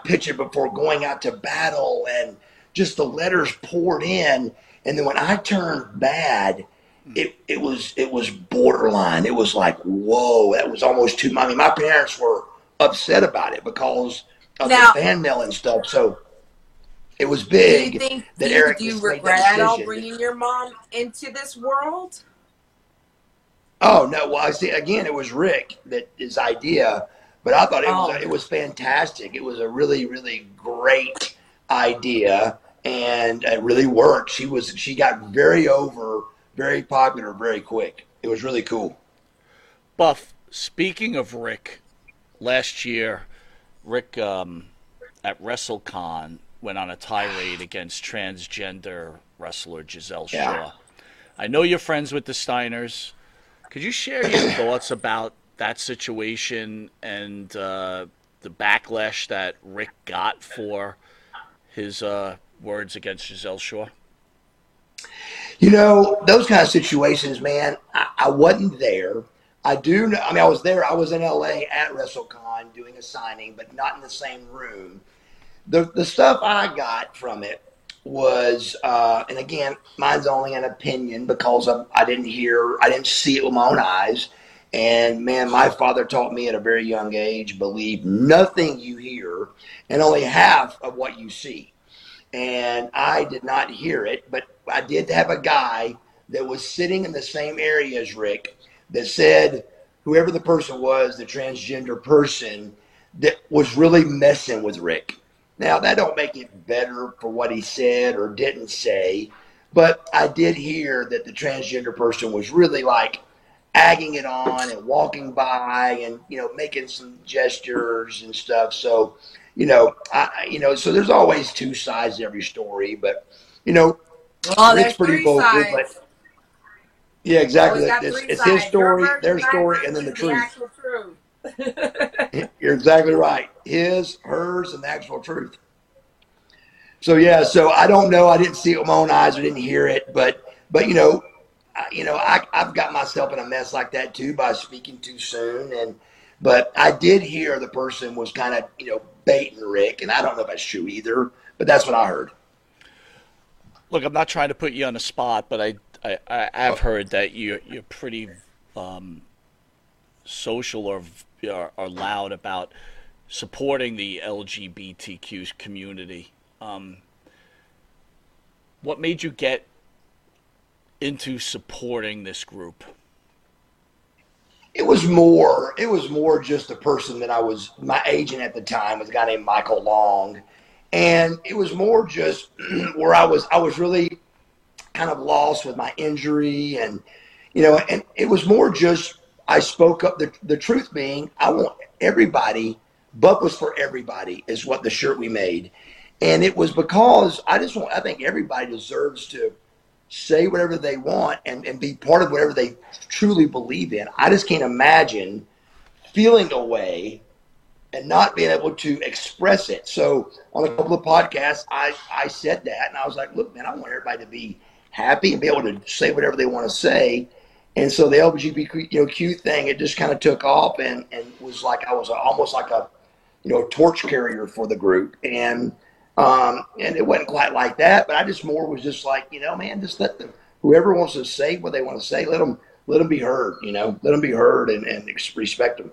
picture before going out to battle, and just the letters poured in. And then when I turned bad, it was borderline. It was like, whoa, that was almost too much. I mean, my parents were upset about it because of the fan mail and stuff. So it was big. Do you think that Eric do you regret at all bringing your mom into this world? Oh no! Well, I see. Again, it was Rick that his idea. But I thought it was fantastic. It was a really, really great idea, and it really worked. She got very over, very popular, very quick. It was really cool. Buff, speaking of Rick, last year, Rick at WrestleCon went on a tirade against transgender wrestler Giselle Shaw. Yeah. I know you're friends with the Steiners. Could you share your thoughts about that situation and the backlash that Rick got for his words against Giselle Shaw? Those kind of situations, man, I wasn't there. I do know, I mean, I was there. I was in L.A. at WrestleCon doing a signing, but not in the same room. The stuff I got from it was, and again, mine's only an opinion, because I didn't see it with my own eyes. And, man, my father taught me at a very young age, believe nothing you hear and only half of what you see. And I did not hear it, but I did have a guy that was sitting in the same area as Rick that said whoever the person was, the transgender person, that was really messing with Rick. Now, that don't make it better for what he said or didn't say, But I did hear that the transgender person was really like agging it on and walking by and, you know, making some gestures and stuff. So, you know, so there's always two sides to every story, but, you know, Rick's pretty vocal. But yeah, exactly. It's his story, their story, and then the truth. You're exactly right. His, hers, and the actual truth. So, yeah, so I don't know. I didn't see it with my own eyes. I didn't hear it. But I've got myself in a mess like that, too, by speaking too soon. But I did hear the person was kind of, baiting Rick, and I don't know if that's true either, but that's what I heard. Look, I'm not trying to put you on the spot, but I've heard that you're pretty social or loud about supporting the LGBTQ community. What made you get into supporting this group? It was more just the person that my agent at the time was a guy named Michael Long. And it was more just where I was really kind of lost with my injury and it was more just, I spoke up, the truth being, I want everybody, Buff was for everybody is what the shirt we made. And it was because I think everybody deserves to say whatever they want and be part of whatever they truly believe in. I just can't imagine feeling a way and not being able to express it. So on a couple of podcasts, I said that, and I was like, look, man, I want everybody to be happy and be able to say whatever they want to say. And so the LGBTQ thing, it just kind of took off and was like I was almost like a torch carrier for the group. And it wasn't quite like that, but I just more was just like, man, just let them, whoever wants to say what they want to say, let them be heard, let them be heard and respect them.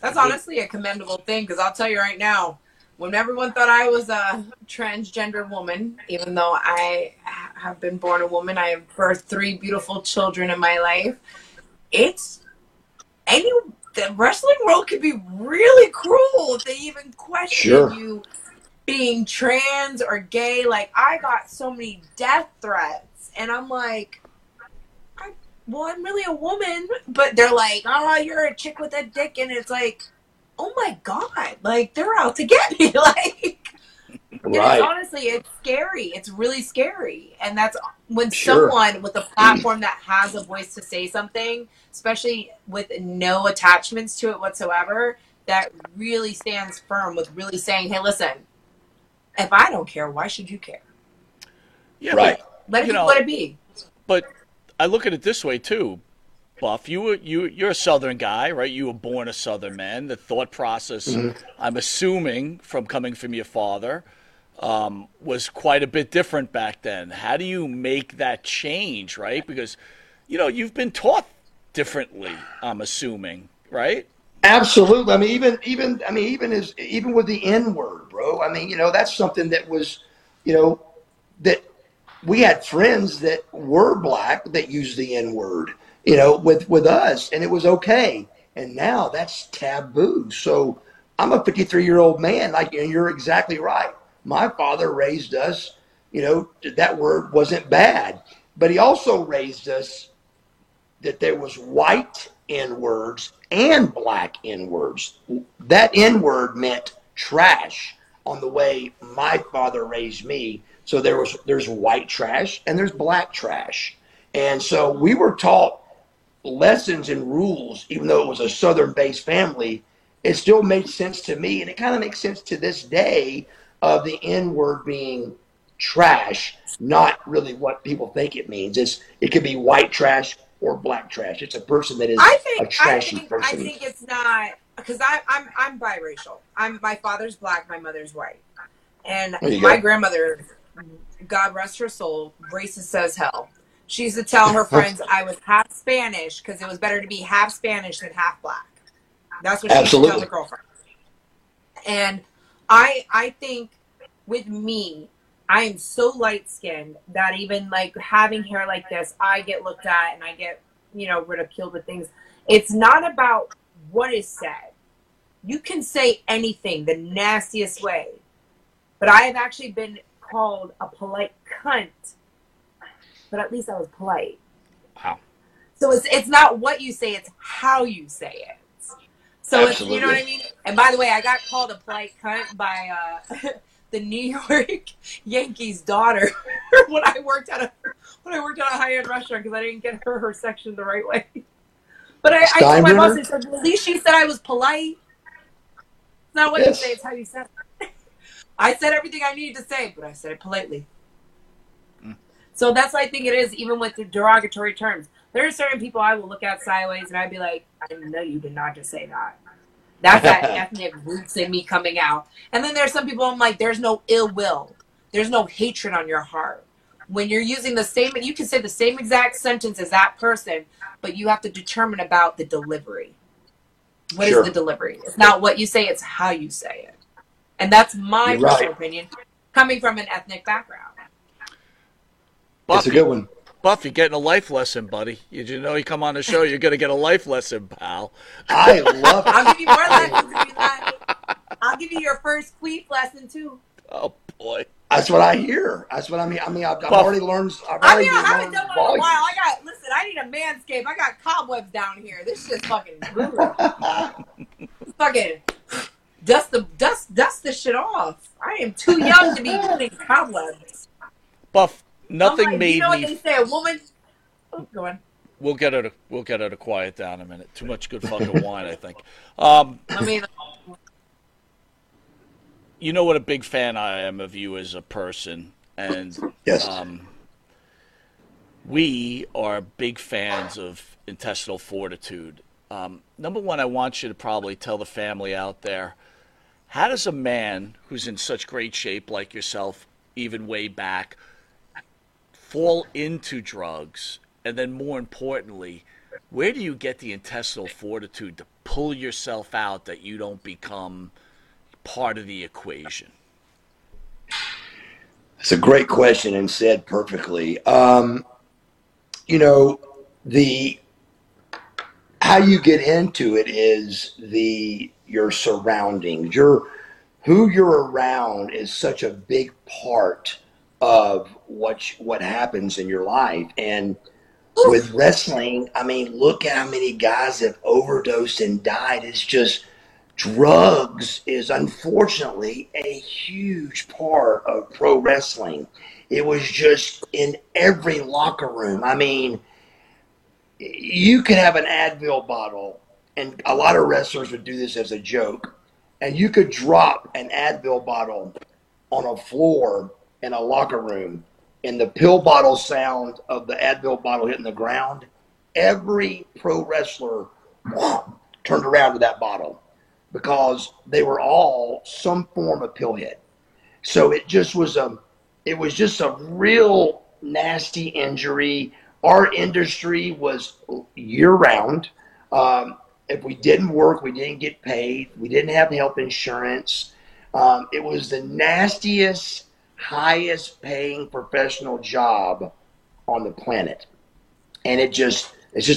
That's honestly a commendable thing. 'Cause I'll tell you right now, when everyone thought I was a transgender woman, even though I have been born a woman, I have birthed 3 beautiful children in my life. The wrestling world can be really cruel if they even question you being trans or gay. Like, I got so many death threats, and I'm like, I'm really a woman, but they're like, oh, you're a chick with a dick, and it's like, oh my God, like, they're out to get me. Like, right. Honestly, it's scary. It's really scary. And that's when someone with a platform that has a voice to say something, especially with no attachments to it whatsoever, that really stands firm with really saying, hey, listen, if I don't care, why should you care? Yeah, right. Let it be. But I look at it this way, too. Buff, you're a Southern guy, right? You were born a Southern man. The thought process, I'm assuming, coming from your father, was quite a bit different back then. How do you make that change, right? Because, you've been taught differently, I'm assuming, right? Absolutely. I mean, even with the N word, bro. I mean, that's something that was, that we had friends that were black that used the N word. With us, and it was okay. And now that's taboo. So I'm a 53-year-old man. Like, you're exactly right. My father raised us, that word wasn't bad, but he also raised us that there was white N-words and black N-words. That N-word meant trash on the way my father raised me. So there's white trash and there's black trash. And so we were taught lessons and rules, even though it was a Southern-based family. It still made sense to me, and it kind of makes sense to this day of the N-word being trash, not really what people think it means. It could be white trash or black trash. It's a person that is a trashy person. I think it's not, because I'm biracial. My father's black, my mother's white, and my grandmother, God rest her soul, racist as hell. She used to tell her friends I was half Spanish because it was better to be half Spanish than half black. That's what she used to tell her girlfriend. And I think with me, I am so light-skinned that even like having hair like this, I get looked at and I get, ridiculed with things. It's not about what is said. You can say anything the nastiest way. But I have actually been called a polite cunt, but at least I was polite. Wow. So it's not what you say, it's how you say it. So it's, you know what I mean? And by the way, I got called a polite cunt by the New York Yankees' daughter when I worked at a high-end restaurant because I didn't get her section the right way. But I told my boss, I said, at least she said I was polite. It's not what you say, it's how you said it. I said everything I needed to say, but I said it politely. Mm. So that's what I think it is, even with the derogatory terms. There are certain people I will look at sideways and I'd be like, I know you did not just say that. That's that ethnic roots in me coming out. And then there's some people I'm like, there's no ill will. There's no hatred on your heart. When you're using the same, you can say the same exact sentence as that person, but you have to determine about the delivery. What is the delivery? It's not what you say, it's how you say it. And that's my personal opinion, coming from an ethnic background. That's a good one. Buffy, getting a life lesson, buddy. Did you know you come on the show, you're going to get a life lesson, pal. I love it. I'll give you more lessons if you like. I'll give you your first queef lesson, too. Oh, boy. That's what I hear. That's what I mean. I mean, I've already learned. I haven't done one in a while. I need a Manscaped. I got cobwebs down here. This shit's fucking brutal. Fucking dust the shit off. I am too young to be getting cobwebs. Buff. Nothing made me. You know what they say, a woman. Oh, go on. We'll get her to quiet down a minute. Too much good fucking wine, I think. You know what a big fan I am of you as a person, and we are big fans of intestinal fortitude. Number one, I want you to probably tell the family out there, how does a man who's in such great shape like yourself, even way back, fall into drugs? And then more importantly, where do you get the intestinal fortitude to pull yourself out that you don't become part of the equation? It's a great question and said perfectly. How you get into it is your surroundings. Who you're around is such a big part of what happens in your life. And with wrestling, I mean, look at how many guys have overdosed and died. It's just, drugs is unfortunately a huge part of pro wrestling. It was just in every locker room. I mean, you could have an Advil bottle, and a lot of wrestlers would do this as a joke, and you could drop an Advil bottle on a floor in a locker room, and the pill bottle sound of the Advil bottle hitting the ground, every pro wrestler turned around to that bottle because they were all some form of pill hit. So it was just a real nasty injury. Our industry was year round. If we didn't work, we didn't get paid. We didn't have health insurance. It was the nastiest, highest paying professional job on the planet, and it's just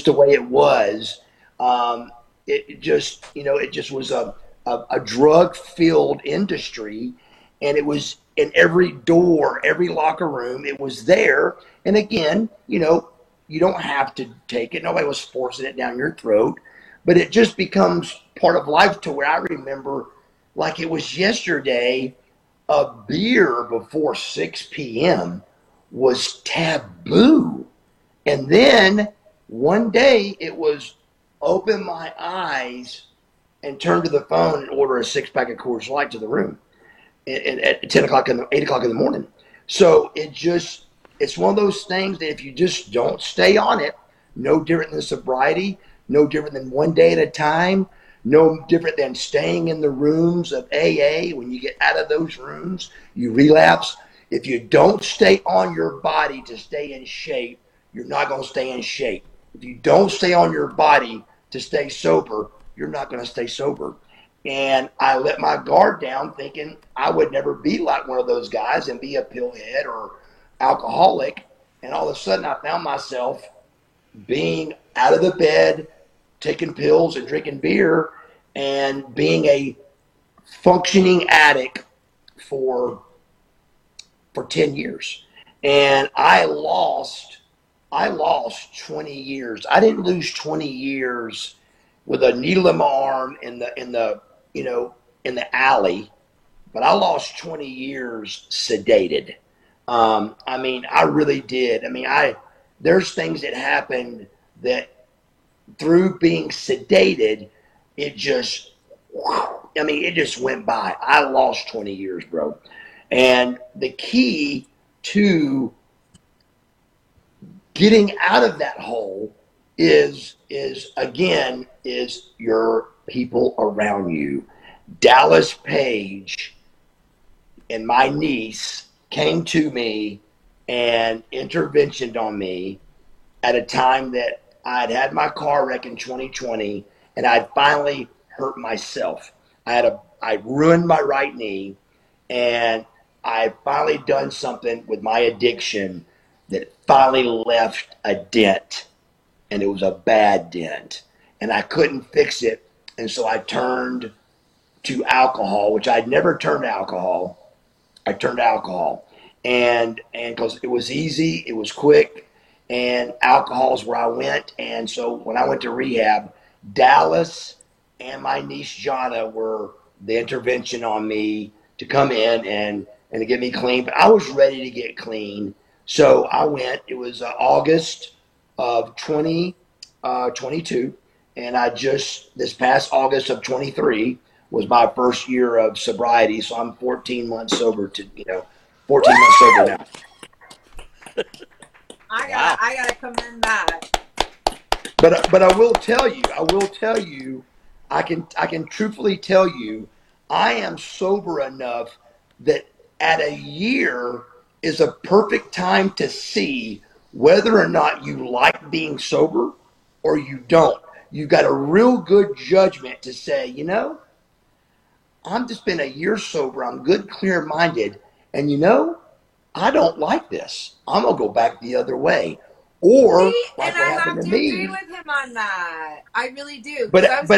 the way it was. It just was a drug filled industry, and it was in every door, every locker room. It was there. And again, you don't have to take it. Nobody was forcing it down your throat, but it just becomes part of life, to where I remember, like it was yesterday, a beer before 6 p.m. was taboo. And then one day it was open my eyes and turn to the phone and order a 6-pack of Coors Light to the room at 8 o'clock in the morning. So it's one of those things that if you just don't stay on it, no different than sobriety, no different than one day at a time, no different than staying in the rooms of AA. When you get out of those rooms, you relapse. If you don't stay on your body to stay in shape, you're not going to stay in shape. If you don't stay on your body to stay sober, you're not going to stay sober. And I let my guard down, thinking I would never be like one of those guys and be a pillhead or alcoholic. And all of a sudden, I found myself being out of the bed, taking pills and drinking beer, and being a functioning addict for 10 years. and I lost 20 years. I didn't lose 20 years with a needle in my arm in the alley, but I lost 20 years sedated. I mean, I really did. I mean, there's things that happened that through being sedated, it just went by. I lost 20 years, bro. And the key to getting out of that hole is your people around you. Dallas Page and my niece came to me and interventioned on me at a time that I'd had my car wreck in 2020 and I'd finally hurt myself. I ruined my right knee, and I finally done something with my addiction that finally left a dent, and it was a bad dent, and I couldn't fix it, and so I turned to alcohol, which I'd never turned to alcohol. I turned to alcohol, and because it was easy, it was quick, and alcohol's where I went, and so when I went to rehab, Dallas and my niece Jonna were the intervention on me to come in and to get me clean. But I was ready to get clean, so I went. It was August of 2022, and this past August of 23 was my first year of sobriety. So I'm 14 months sober. 14 months sober now. I gotta commend that. But I will tell you. I can truthfully tell you, I am sober enough that at a year is a perfect time to see whether or not you like being sober or you don't. You've got a real good judgment to say, I've just been a year sober. I'm good, clear-minded. And I don't like this. I'm going to go back the other way. Or see, like, and I have to agree with him on that. I really do. I'll have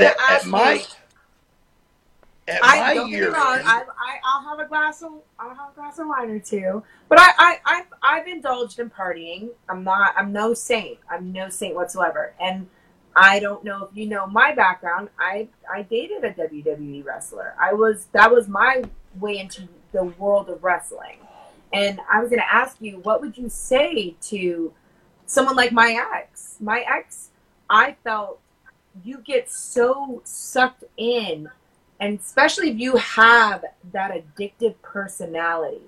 a glass of wine or two. But I've indulged in partying. I'm no saint whatsoever. And I don't know if you know my background. I dated a WWE wrestler. That was my way into the world of wrestling. And I was going to ask you, what would you say to someone like my ex, I felt you get so sucked in, and especially if you have that addictive personality.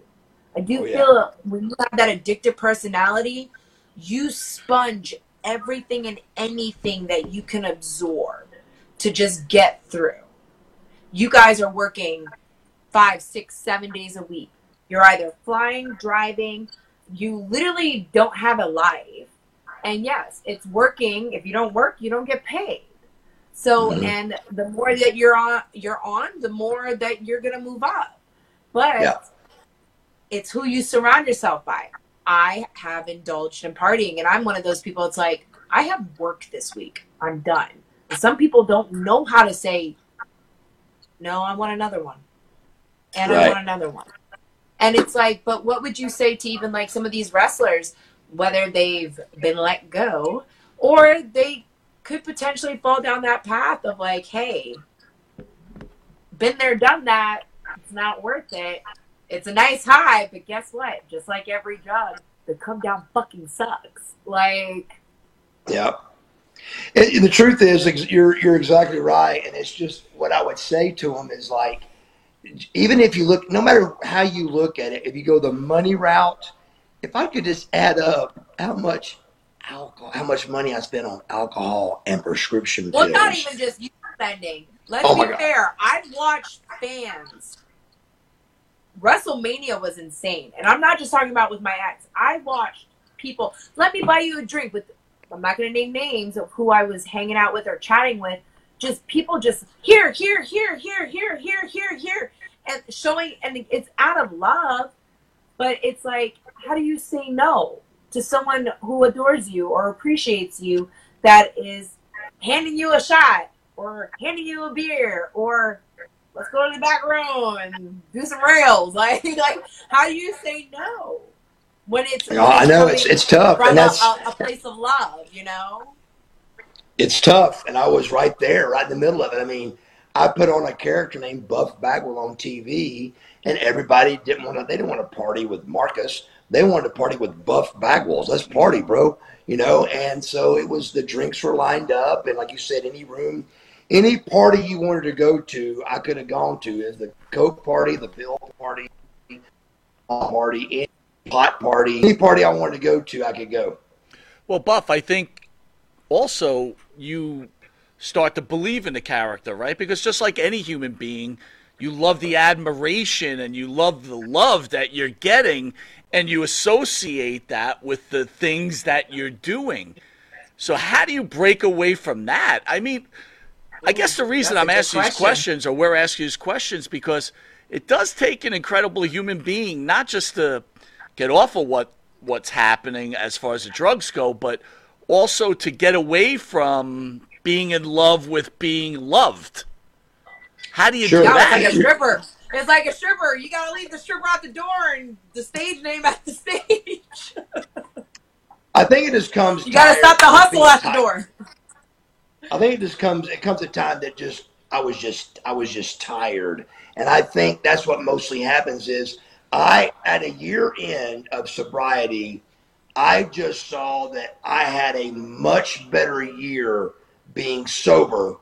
I do feel when you have that addictive personality, you sponge everything and anything that you can absorb to just get through. You guys are working 5, 6, 7 days a week. You're either flying, driving, you literally don't have a life. And yes, it's working. If you don't work, you don't get paid. So, and the more that you're on, the more that you're going to move up. But it's who you surround yourself by. I have indulged in partying, and I'm one of those people. It's like, I have work this week. I'm done. And some people don't know how to say, no, I want another one. And I want another one. And it's like, but what would you say to even like some of these wrestlers, whether they've been let go or they could potentially fall down that path of like, hey, been there, done that. It's not worth it. It's a nice high, but guess what? Just like every drug, the come down fucking sucks. Like, and the truth is, you're exactly right. And it's just what I would say to them is like, even if you look, no matter how you look at it, if you go the money route, if I could just add up how much money I spent on alcohol and prescription pills. Well, not even just you spending. Let's be fair. I've watched fans. WrestleMania was insane. And I'm not just talking about with my ex. I watched people, let me buy you a drink with, I'm not going to name names of who I was hanging out with or chatting with. Just people just here, and showing, and it's out of love, but it's like, how do you say no to someone who adores you or appreciates you that is handing you a shot or handing you a beer or let's go to the back room and do some rails? Like how do you say no? when it's I know it's tough, and that's a place of love, you know. It's tough, and I was right there, right in the middle of it. I mean, I put on a character named Buff Bagwell on TV, and everybody didn't want to. They didn't want to party with Marcus. They wanted to party with Buff Bagwells. Let's party, bro. You know, and so it was. The drinks were lined up, and like you said, any room, any party you wanted to go to, I could have gone to. Is the coke party, the pill party, any pot party, any party I wanted to go to, I could go. Well, Buff, I think also you start to believe in the character, right? Because just like any human being, you love the admiration and you love the love that you're getting, and you associate that with the things that you're doing. So how do you break away from that? I mean, I guess the reason I'm asking these questions, or we're asking these questions, because it does take an incredible human being, not just to get off of what's happening as far as the drugs go, but also to get away from being in love with being loved. How do you do that? It's like a stripper. It's like a stripper. You got to leave the stripper out the door and the stage name at the stage. I think it just comes. You got to stop the hustle at the door. I think it just comes. It comes a time that just I was just tired, and I think that's what mostly happens. Is I at a year end of sobriety, I just saw that I had a much better year being sober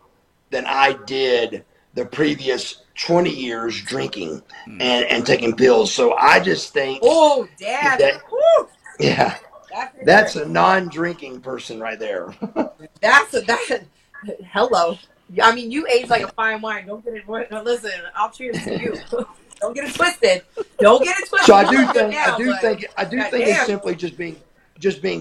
than I did the previous 20 years drinking and taking pills. So I just think, oh, Dad, yeah, that's a non-drinking person right there. Hello. I mean, you age like a fine wine. Don't get it. Listen, I'll cheers to you. Don't get it twisted. So I do think it's simply just being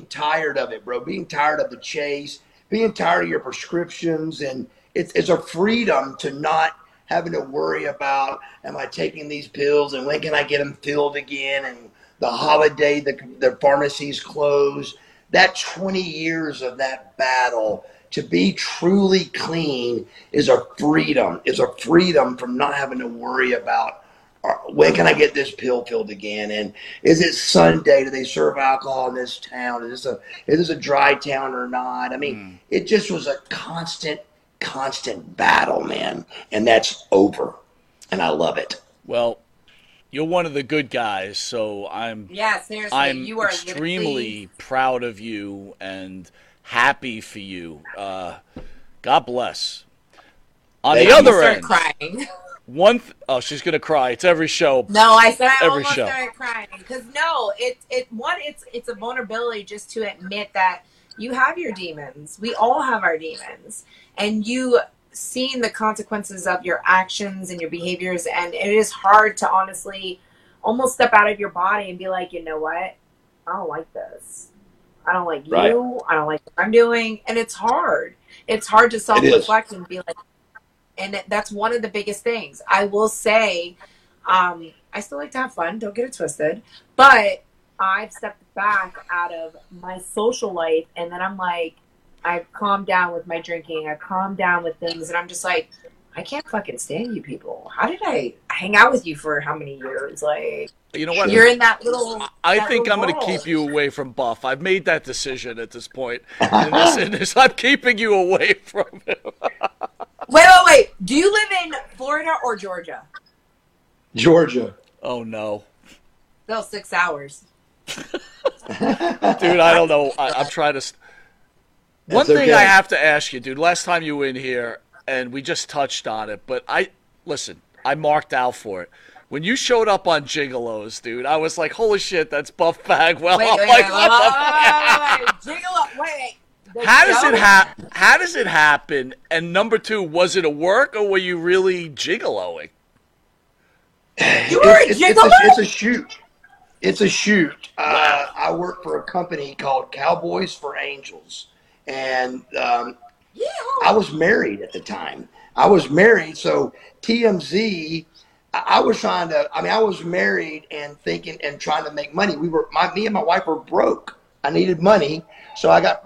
tired of it, bro. Being tired of the chase, being tired of your prescriptions, and it's a freedom to not having to worry about, am I taking these pills and when can I get them filled again, and the holiday, the pharmacies close. That 20 years of that battle to be truly clean is a freedom. Is a freedom from not having to worry about, when can I get this pill filled again? And is it Sunday? Do they serve alcohol in this town? Is this a dry town or not? I mean, It just was a constant battle, man. And that's over. And I love it. Well, you're one of the good guys, so I'm extremely proud of you and happy for you. God bless. On the other end, crying. She's gonna cry. It's every show. No, I said I almost started crying because it's a vulnerability just to admit that you have your demons. We all have our demons, and you seeing the consequences of your actions and your behaviors, and it is hard to honestly almost step out of your body and be like, you know what? I don't like this. I don't like you. Right. I don't like what I'm doing. And it's hard. It's hard to self-reflect and be like, and that's one of the biggest things. I will say, I still like to have fun. Don't get it twisted. But I've stepped back out of my social life, and then I'm like, I've calmed down with my drinking. I've calmed down with things. And I'm just like, I can't fucking stand you people. How did I hang out with you for how many years? Like, you know what? You're in that little. I think I'm going to keep you away from Buff. I've made that decision at this point. In this, I'm keeping you away from him. Wait. Do you live in Florida or Georgia? Georgia. Oh, no. Still 6 hours. Dude, I don't know. I'm trying to. One thing I have to ask you, dude, last time you were in here, and we just touched on it, but I marked out for it. When you showed up on Gigolos, dude, I was like, holy shit, that's Buff Bagwell. Wait. How does it happen? And number two, was it a work, or were you really gigoloing? You were a gigolo? It's a shoot. It's a shoot. Wow. I work for a company called Cowboys for Angels. And I was married at the time. I was married, so TMZ. I was trying to. I mean, I was married and thinking and trying to make money. Me and my wife were broke. I needed money, so I got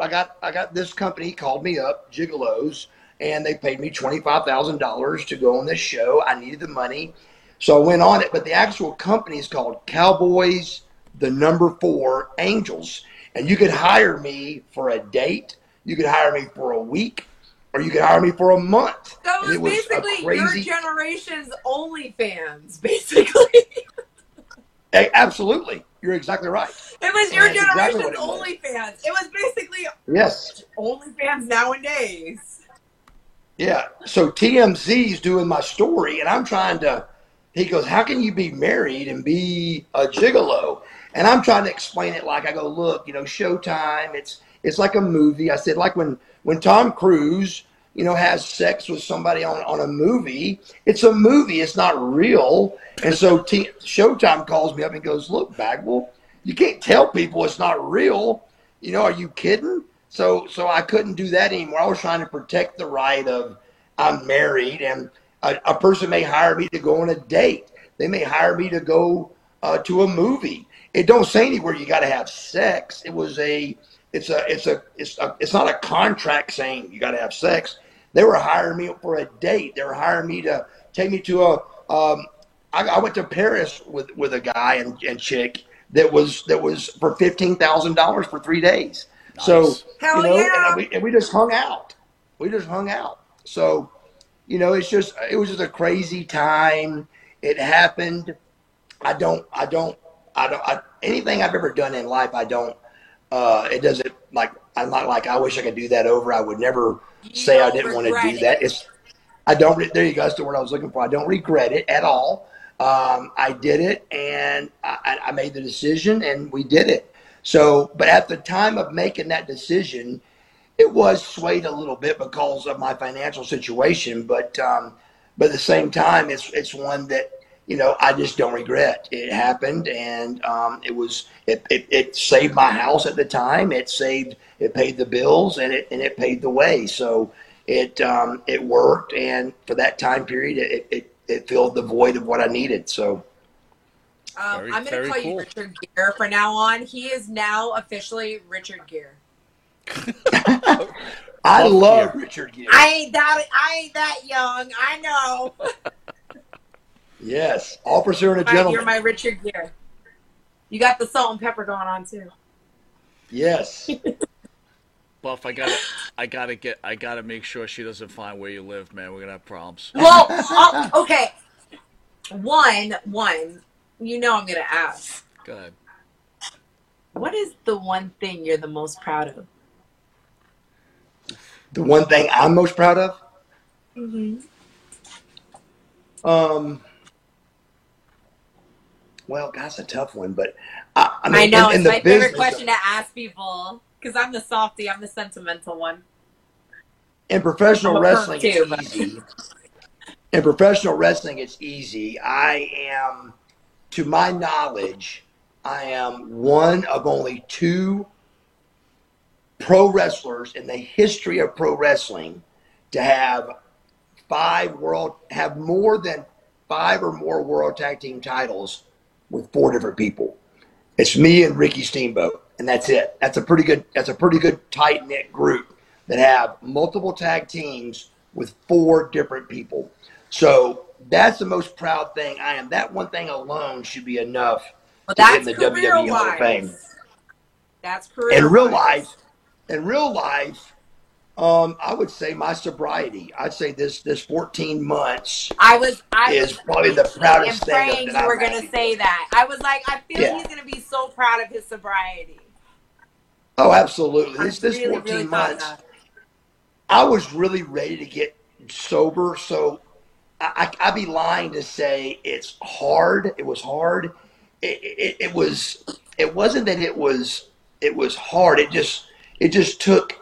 this company called me up, Gigolos, and they paid me $25,000 to go on this show. I needed the money, so I went on it. But the actual company is called Cowboys the number 4 Angels. And you could hire me for a date, you could hire me for a week, or you could hire me for a month. That was, basically crazy... your generation's OnlyFans, basically. Absolutely. You're exactly right. It was your generation's OnlyFans. It was basically OnlyFans nowadays. Yeah. So TMZ's doing my story, and I'm trying to, he goes, how can you be married and be a gigolo? And I'm trying to explain it like, I go, look, you know, Showtime, it's like a movie. I said, like when Tom Cruise, you know, has sex with somebody on a movie, it's a movie, it's not real. And so Showtime calls me up and goes, look, Bagwell, you can't tell people it's not real. You know, are you kidding? So I couldn't do that anymore. I was trying to protect the right of I'm married, and a person may hire me to go on a date. They may hire me to go to a movie. It don't say anywhere you got to have sex. It's not a contract saying you got to have sex. They were hiring me for a date. They were hiring me to take me to I went to Paris with a guy and chick that was for $15,000 for 3 days. Nice. So, hell, you know, yeah. and we just hung out. So, you know, it was just a crazy time. It happened. Anything I've ever done in life, I'm not like, I wish I could do that over. I would never say I didn't want to do that. There you go. That's the word I was looking for. I don't regret it at all. I did it, and I made the decision, and we did it. So, but at the time of making that decision, it was swayed a little bit because of my financial situation. But at the same time, it's one that, you know, I just don't regret. It happened, and it saved my house at the time. It paid the bills, and it paid the way. So it worked, and for that time period, it filled the void of what I needed. So I'm going to call you Richard Gere from now on. He is now officially Richard Gere. I love Richard Gere. I ain't that young. I know. Yes, all pursuing a gentleman. You're my Richard Gere. You got the salt and pepper going on too. Yes. Buff, I gotta make sure she doesn't find where you live, man. We're gonna have problems. Well, okay. One. You know I'm gonna ask. Go ahead. What is the one thing you're the most proud of? The one thing I'm most proud of? Mm-hmm. Well, that's a tough one, but I mean, I know in it's my favorite question to ask people because I'm the softy, I'm the sentimental one. In professional wrestling, it's easy. I am, to my knowledge, I am one of only 2 pro wrestlers in the history of pro wrestling to have more than 5 or more world tag team titles with 4 different people. It's me and Ricky Steamboat, and that's it. That's a pretty good tight knit group that have multiple tag teams with 4 different people. So that's the most proud thing I am. That one thing alone should be enough to get in the WWE Hall of Fame. That's career. In real life, I would say my sobriety. I'd say this 14 months is probably the proudest thing. I'm praying you were going to say that. I was like, I feel he's going to be so proud of his sobriety. Oh, absolutely. This really, 14 really months, I was really ready to get sober. So I'd be lying to say it's hard. It was hard. It was. It wasn't that it was. It was hard. It just took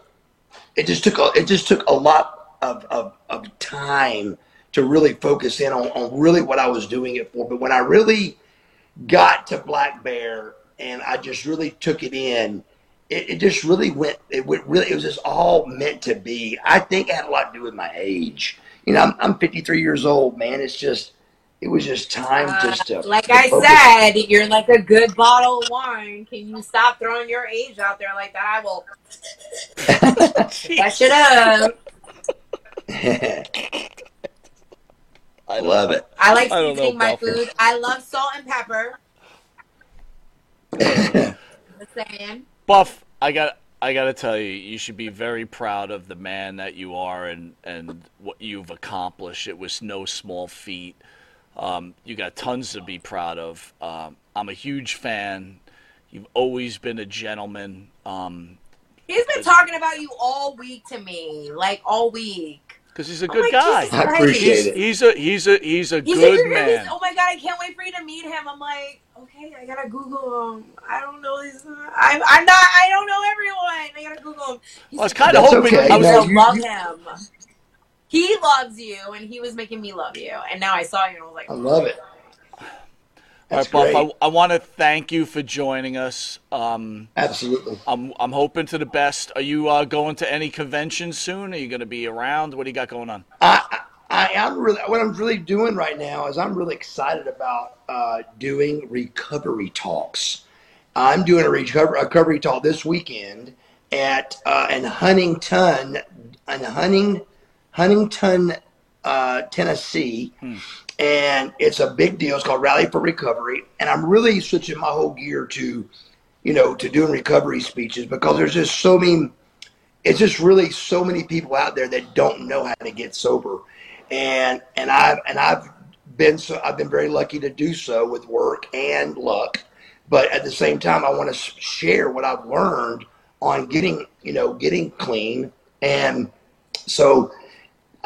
a lot of time to really focus in on really what I was doing it for. But when I really got to Black Bear and I just really took it in, it was just all meant to be. I think it had a lot to do with my age. You know, I'm 53 years old, man. It was just time just to like I said, you're like a good bottle of wine. Can you stop throwing your age out there like that? I will fess it up. I love it. I like seasoning my food. I love salt and pepper. Buff, I gotta tell you, you should be very proud of the man that you are and what you've accomplished. It was no small feat. You got tons to be proud of. I'm a huge fan. You've always been a gentleman. He's been talking about you all week to me, like all week. Because he's a good guy. I appreciate it. He's a good man. Oh my God, I can't wait for you to meet him. I'm like, okay, I gotta Google him. I don't know. I don't know everyone. I gotta Google him. Well, I was kind of hoping. Okay. I love him. He loves you, and he was making me love you. And now I saw you, and I was like, I love it. That's all right, Buff. I want to thank you for joining us. Absolutely. I'm hoping to the best. Are you going to any conventions soon? Are you going to be around? What do you got going on? What I'm really doing right now is I'm really excited about doing recovery talks. I'm doing a recovery talk this weekend at in Huntington, Tennessee. And it's a big deal. It's called Rally for Recovery. And I'm really switching my whole gear to, to doing recovery speeches, because there's just so many people out there that don't know how to get sober. And I've been very lucky to do so with work and luck. But at the same time, I want to share what I've learned on getting clean. And so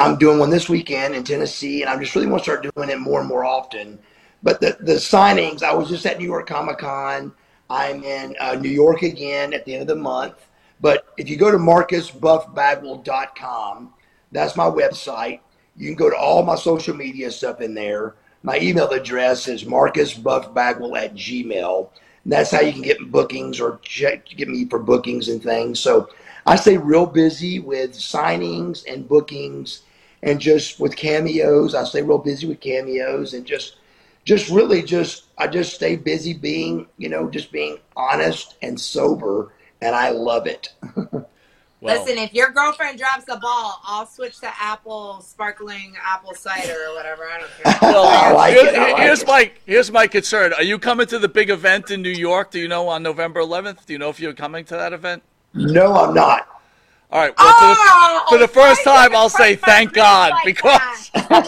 I'm doing one this weekend in Tennessee, and I just really want to start doing it more and more often. But the signings, I was just at New York Comic Con. I'm in New York again at the end of the month. But if you go to marcusbuffbagwell.com, that's my website. You can go to all my social media stuff in there. My email address is marcusbuffbagwell@gmail.com. That's how you can get bookings or get me for bookings and things. So I stay real busy with signings and bookings. And just with cameos, I stay real busy with cameos, and I stay busy being, just being honest and sober, and I love it. Well, listen, if your girlfriend drops the ball, I'll switch to sparkling apple cider or whatever. I don't care. Well, here's my concern. Are you coming to the big event in New York? Do you know on November 11th? Do you know if you're coming to that event? No, I'm not. All right. Well, for the first time, I'll say thank God, because right.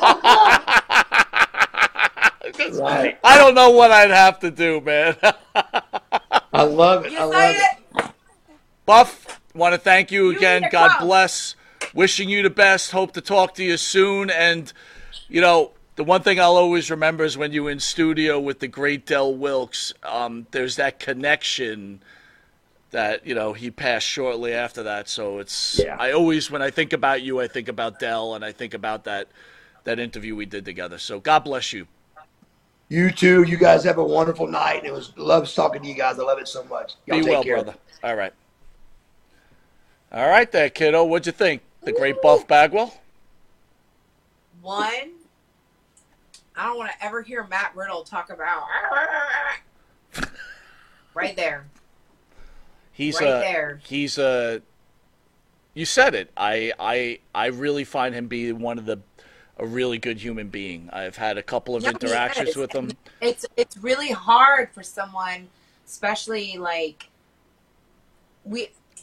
I don't know what I'd have to do, man. I love it. I love it. Buff, want to thank you again. God bless. Wishing you the best. Hope to talk to you soon. And, the one thing I'll always remember is when you were in studio with the great Del Wilkes, there's that connection that, he passed shortly after that. So I always, when I think about you, I think about Dell, and I think about that interview we did together. So God bless you. You too. You guys have a wonderful night. It was love talking to you guys. I love it so much. Y'all be well, brother. All right. All right there, kiddo. What'd you think? The great Buff Bagwell? One, I don't want to ever hear Matt Riddle talk about right there. You said it. I really find him be a really good human being. I've had a couple of interactions with him. It's really hard for someone, especially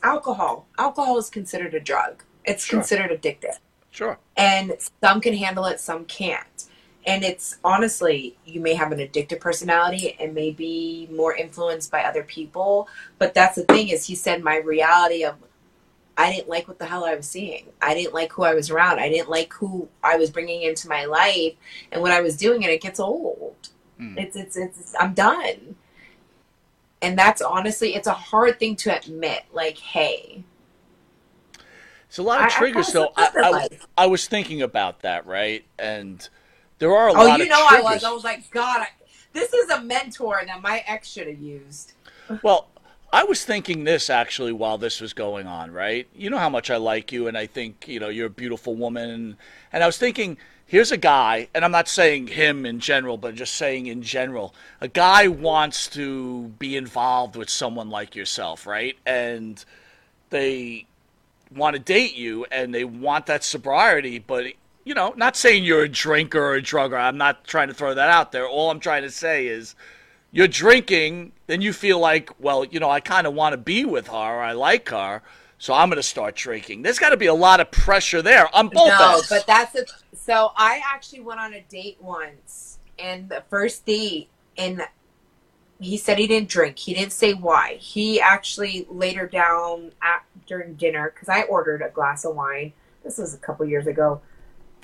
alcohol. Alcohol is considered a drug. It's considered addictive. Sure. And some can handle it, some can't. And it's honestly, you may have an addictive personality and may be more influenced by other people. But that's the thing is, he said, my reality of I didn't like what the hell I was seeing. I didn't like who I was around. I didn't like who I was bringing into my life. And when I was doing it, it gets old. It's I'm done. And that's honestly, it's a hard thing to admit. Like, hey. It's a lot of triggers, though. I was thinking about that, right? And there are a lot of triggers. I was like, God, this is a mentor that my ex should have used. Well, I was thinking this actually while this was going on, right? You know how much I like you, and I think, you're a beautiful woman. And I was thinking, here's a guy, and I'm not saying him in general, but just saying in general, a guy wants to be involved with someone like yourself, right? And they want to date you, and they want that sobriety, but not saying you're a drinker or a drugger. I'm not trying to throw that out there. All I'm trying to say is you're drinking, then you feel like, well, you know, I kind of want to be with her. Or I like her. So I'm going to start drinking. There's got to be a lot of pressure there on both of us. No, but that's it. So I actually went on a date once, and the first date, and he said he didn't drink. He didn't say why. He actually later down during dinner, because I ordered a glass of wine. This was a couple years ago.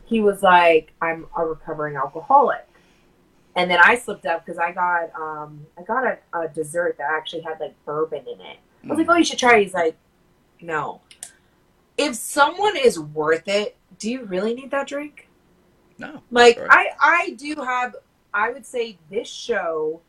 He was like, I'm a recovering alcoholic. And then I slipped up because I got a dessert that actually had like bourbon in it. I was like, oh, you should try it. He's like, no. If someone is worth it, do you really need that drink? No. Like, sorry. I do have, I would say, this show,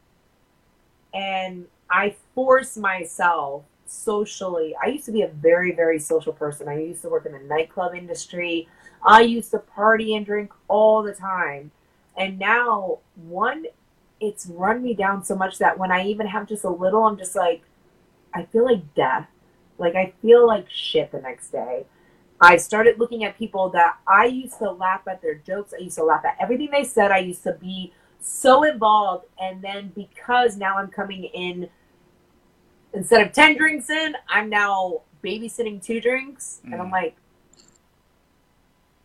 and I force myself socially. I used to be a very, very social person. I used to work in the nightclub industry. I used to party and drink all the time. And now, one, it's run me down so much that when I even have just a little, I'm just like, I feel like death. Like, I feel like shit the next day. I started looking at people that I used to laugh at their jokes. I used to laugh at everything they said. I used to be so involved. And then because now I'm coming in, instead of 10 drinks in, I'm now babysitting 2 drinks. Mm. And I'm like,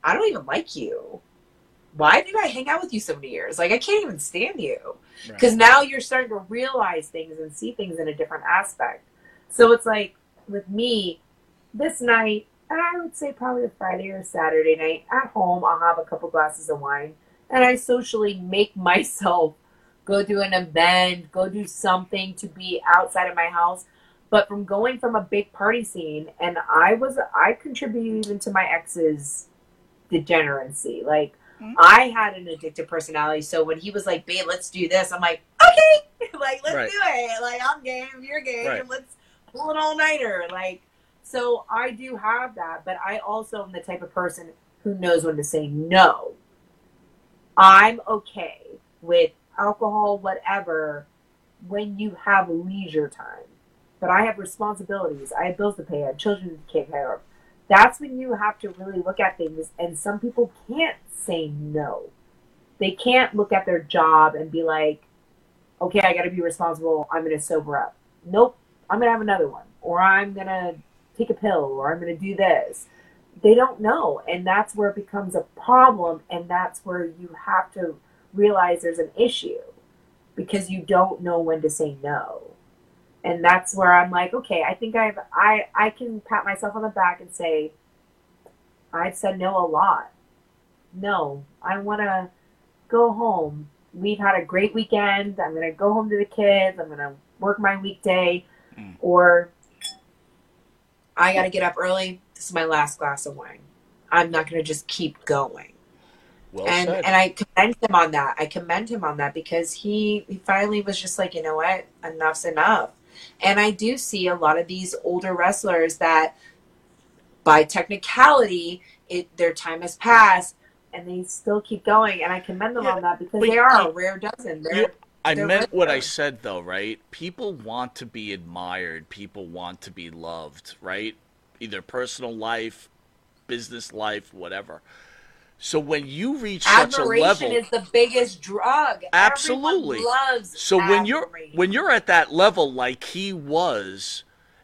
I don't even like you. Why did I hang out with you so many years? Like, I can't even stand you. Because now you're starting to realize things and see things in a different aspect. So it's like, with me, this night, I would say probably a Friday or Saturday night at home, I'll have a couple glasses of wine, and I socially make myself go do an event, go do something to be outside of my house. But from going from a big party scene, and I contributed even to my ex's degeneracy. Like, I had an addictive personality, so when he was like, babe, let's do this, I'm like, okay, like, let's do it. Like, I'm game, you're game, let's pull an all-nighter. Like, so I do have that, but I also am the type of person who knows when to say no. I'm okay with alcohol, whatever, when you have leisure time. But I have responsibilities. I have bills to pay. I have children to take care of. That's when you have to really look at things, and some people can't say no. They can't look at their job and be like, okay, I got to be responsible. I'm going to sober up. Nope. I'm going to have another one, or I'm going to take a pill, or I'm going to do this. They don't know. And that's where it becomes a problem. And that's where you have to realize there's an issue, because you don't know when to say no. And that's where I'm like, okay, I think I can pat myself on the back and say, I've said no a lot. No, I want to go home. We've had a great weekend. I'm going to go home to the kids. I'm going to work my weekday. Or I got to get up early. This is my last glass of wine. I'm not going to just keep going. Well said. And I commend him on that. I commend him on that, because he finally was just like, you know what? Enough's enough. And I do see a lot of these older wrestlers that by technicality, their time has passed and they still keep going. And I commend them on that, because they are a rare dozen. I meant what I said, though, right? People want to be admired. People want to be loved, right? Either personal life, business life, whatever. So when you reach such a level, admiration is the biggest drug. Absolutely. Everyone loves so admiration. when you're at that level, like he was,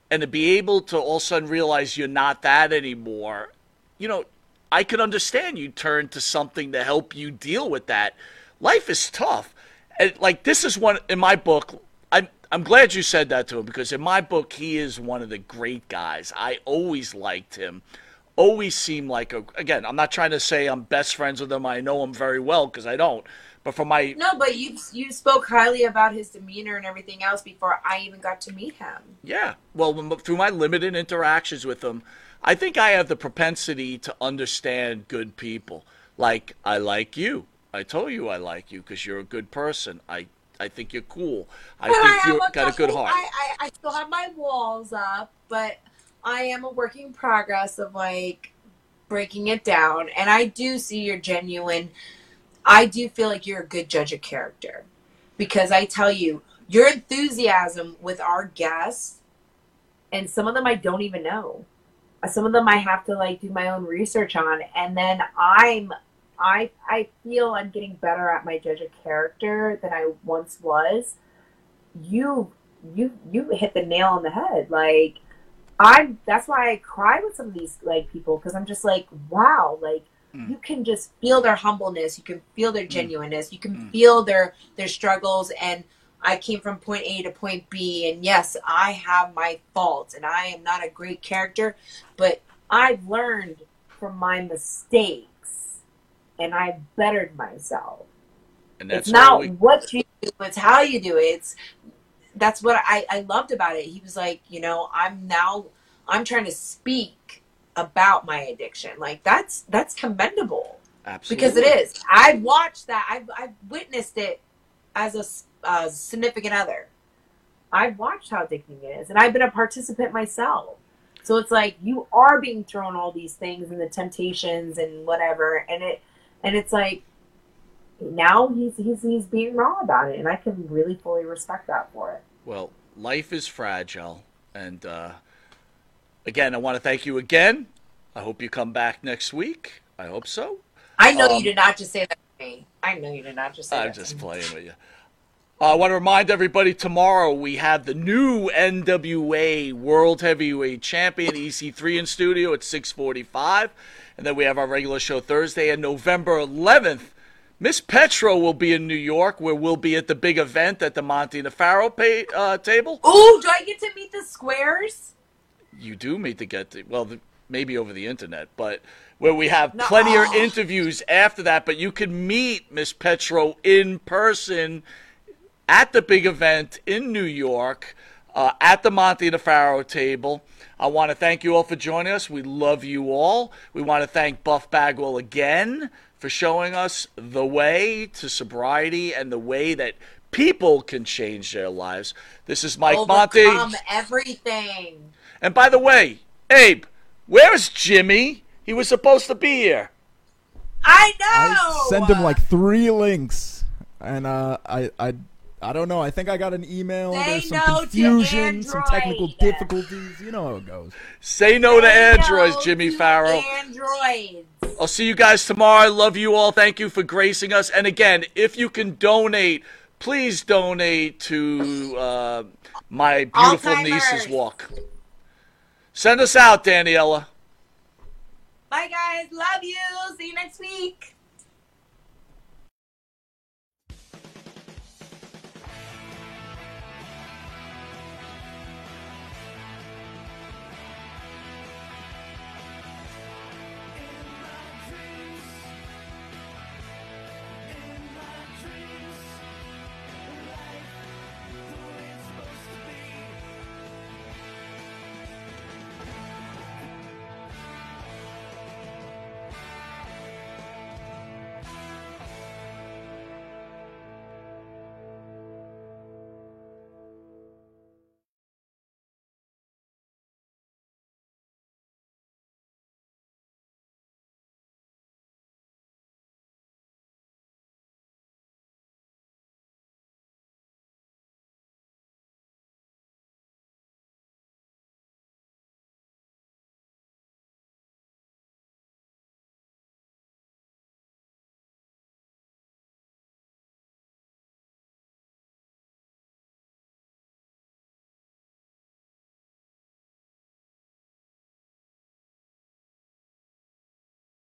and to be able to all of a sudden realize you're not that anymore, you know, I could understand you turn to something to help you deal with that. Life is tough. And like, this is one in my book. I'm glad you said that to him, because in my book, he is one of the great guys. I always liked him. Always seemed like again, I'm not trying to say I'm best friends with him. I know him very well, because I don't. But for my but you spoke highly about his demeanor and everything else before I even got to meet him. Yeah, well, through my limited interactions with him, I think I have the propensity to understand good people. Like, I like you. I told you I like you because you're a good person. I think you're cool. I think you've got a good heart. I still have my walls up, but I am a work in progress of, like, breaking it down. And I do see you're genuine. I do feel like you're a good judge of character, because I tell you, your enthusiasm with our guests, and some of them I don't even know. Some of them I have to, like, do my own research on. And then I feel I'm getting better at my judge of character than I once was. you hit the nail on the head. Like, that's why I cry with some of these, like, people, because I'm just like, wow, like, you can just feel their humbleness, you can feel their genuineness, you can feel their struggles, and I came from point A to point B, and yes, I have my faults, and I am not a great character, but I've learned from my mistakes, and I've bettered myself. And that's it's not what you do, it's how you do it. That's what I loved about it. He was like, you know, I'm trying to speak about my addiction. Like, that's commendable. Absolutely. Because it is. I've watched that. I've witnessed it as a significant other. I've watched how addicting it is. And I've been a participant myself. So it's like, you are being thrown all these things and the temptations and whatever. And it's like, now he's being raw about it, and I can really fully respect that for it. Well, life is fragile, and again, I want to thank you again. I hope you come back next week. I hope so. I know you did not just say that to me. I know you did not just say that. I'm just playing with you. I want to remind everybody, tomorrow we have the new NWA World Heavyweight Champion, EC3, in studio at 6:45, and then we have our regular show Thursday, and November 11th. Miss Petro will be in New York, where we'll be at the big event at the Monty Nefaro table. Ooh, do I get to meet the Squares? You do maybe over the internet, but where we have plenty of interviews after that. But you can meet Miss Petro in person at the big event in New York at the Monty Nefaro table. I want to thank you all for joining us. We love you all. We want to thank Buff Bagwell again for showing us the way to sobriety and the way that people can change their lives. This is Mike Monte. Overcome everything. And by the way, Abe, where's Jimmy? He was supposed to be here. I know. I sent him like 3 links, and I don't know. I think I got an email. There's some confusion, some technical difficulties. You know how it goes. Say no to Androids, Jimmy Farrell. Androids. I'll see you guys tomorrow. I love you all. Thank you for gracing us. And again, if you can donate, please donate to my beautiful niece's walk. Send us out, Daniela. Bye, guys. Love you. See you next week.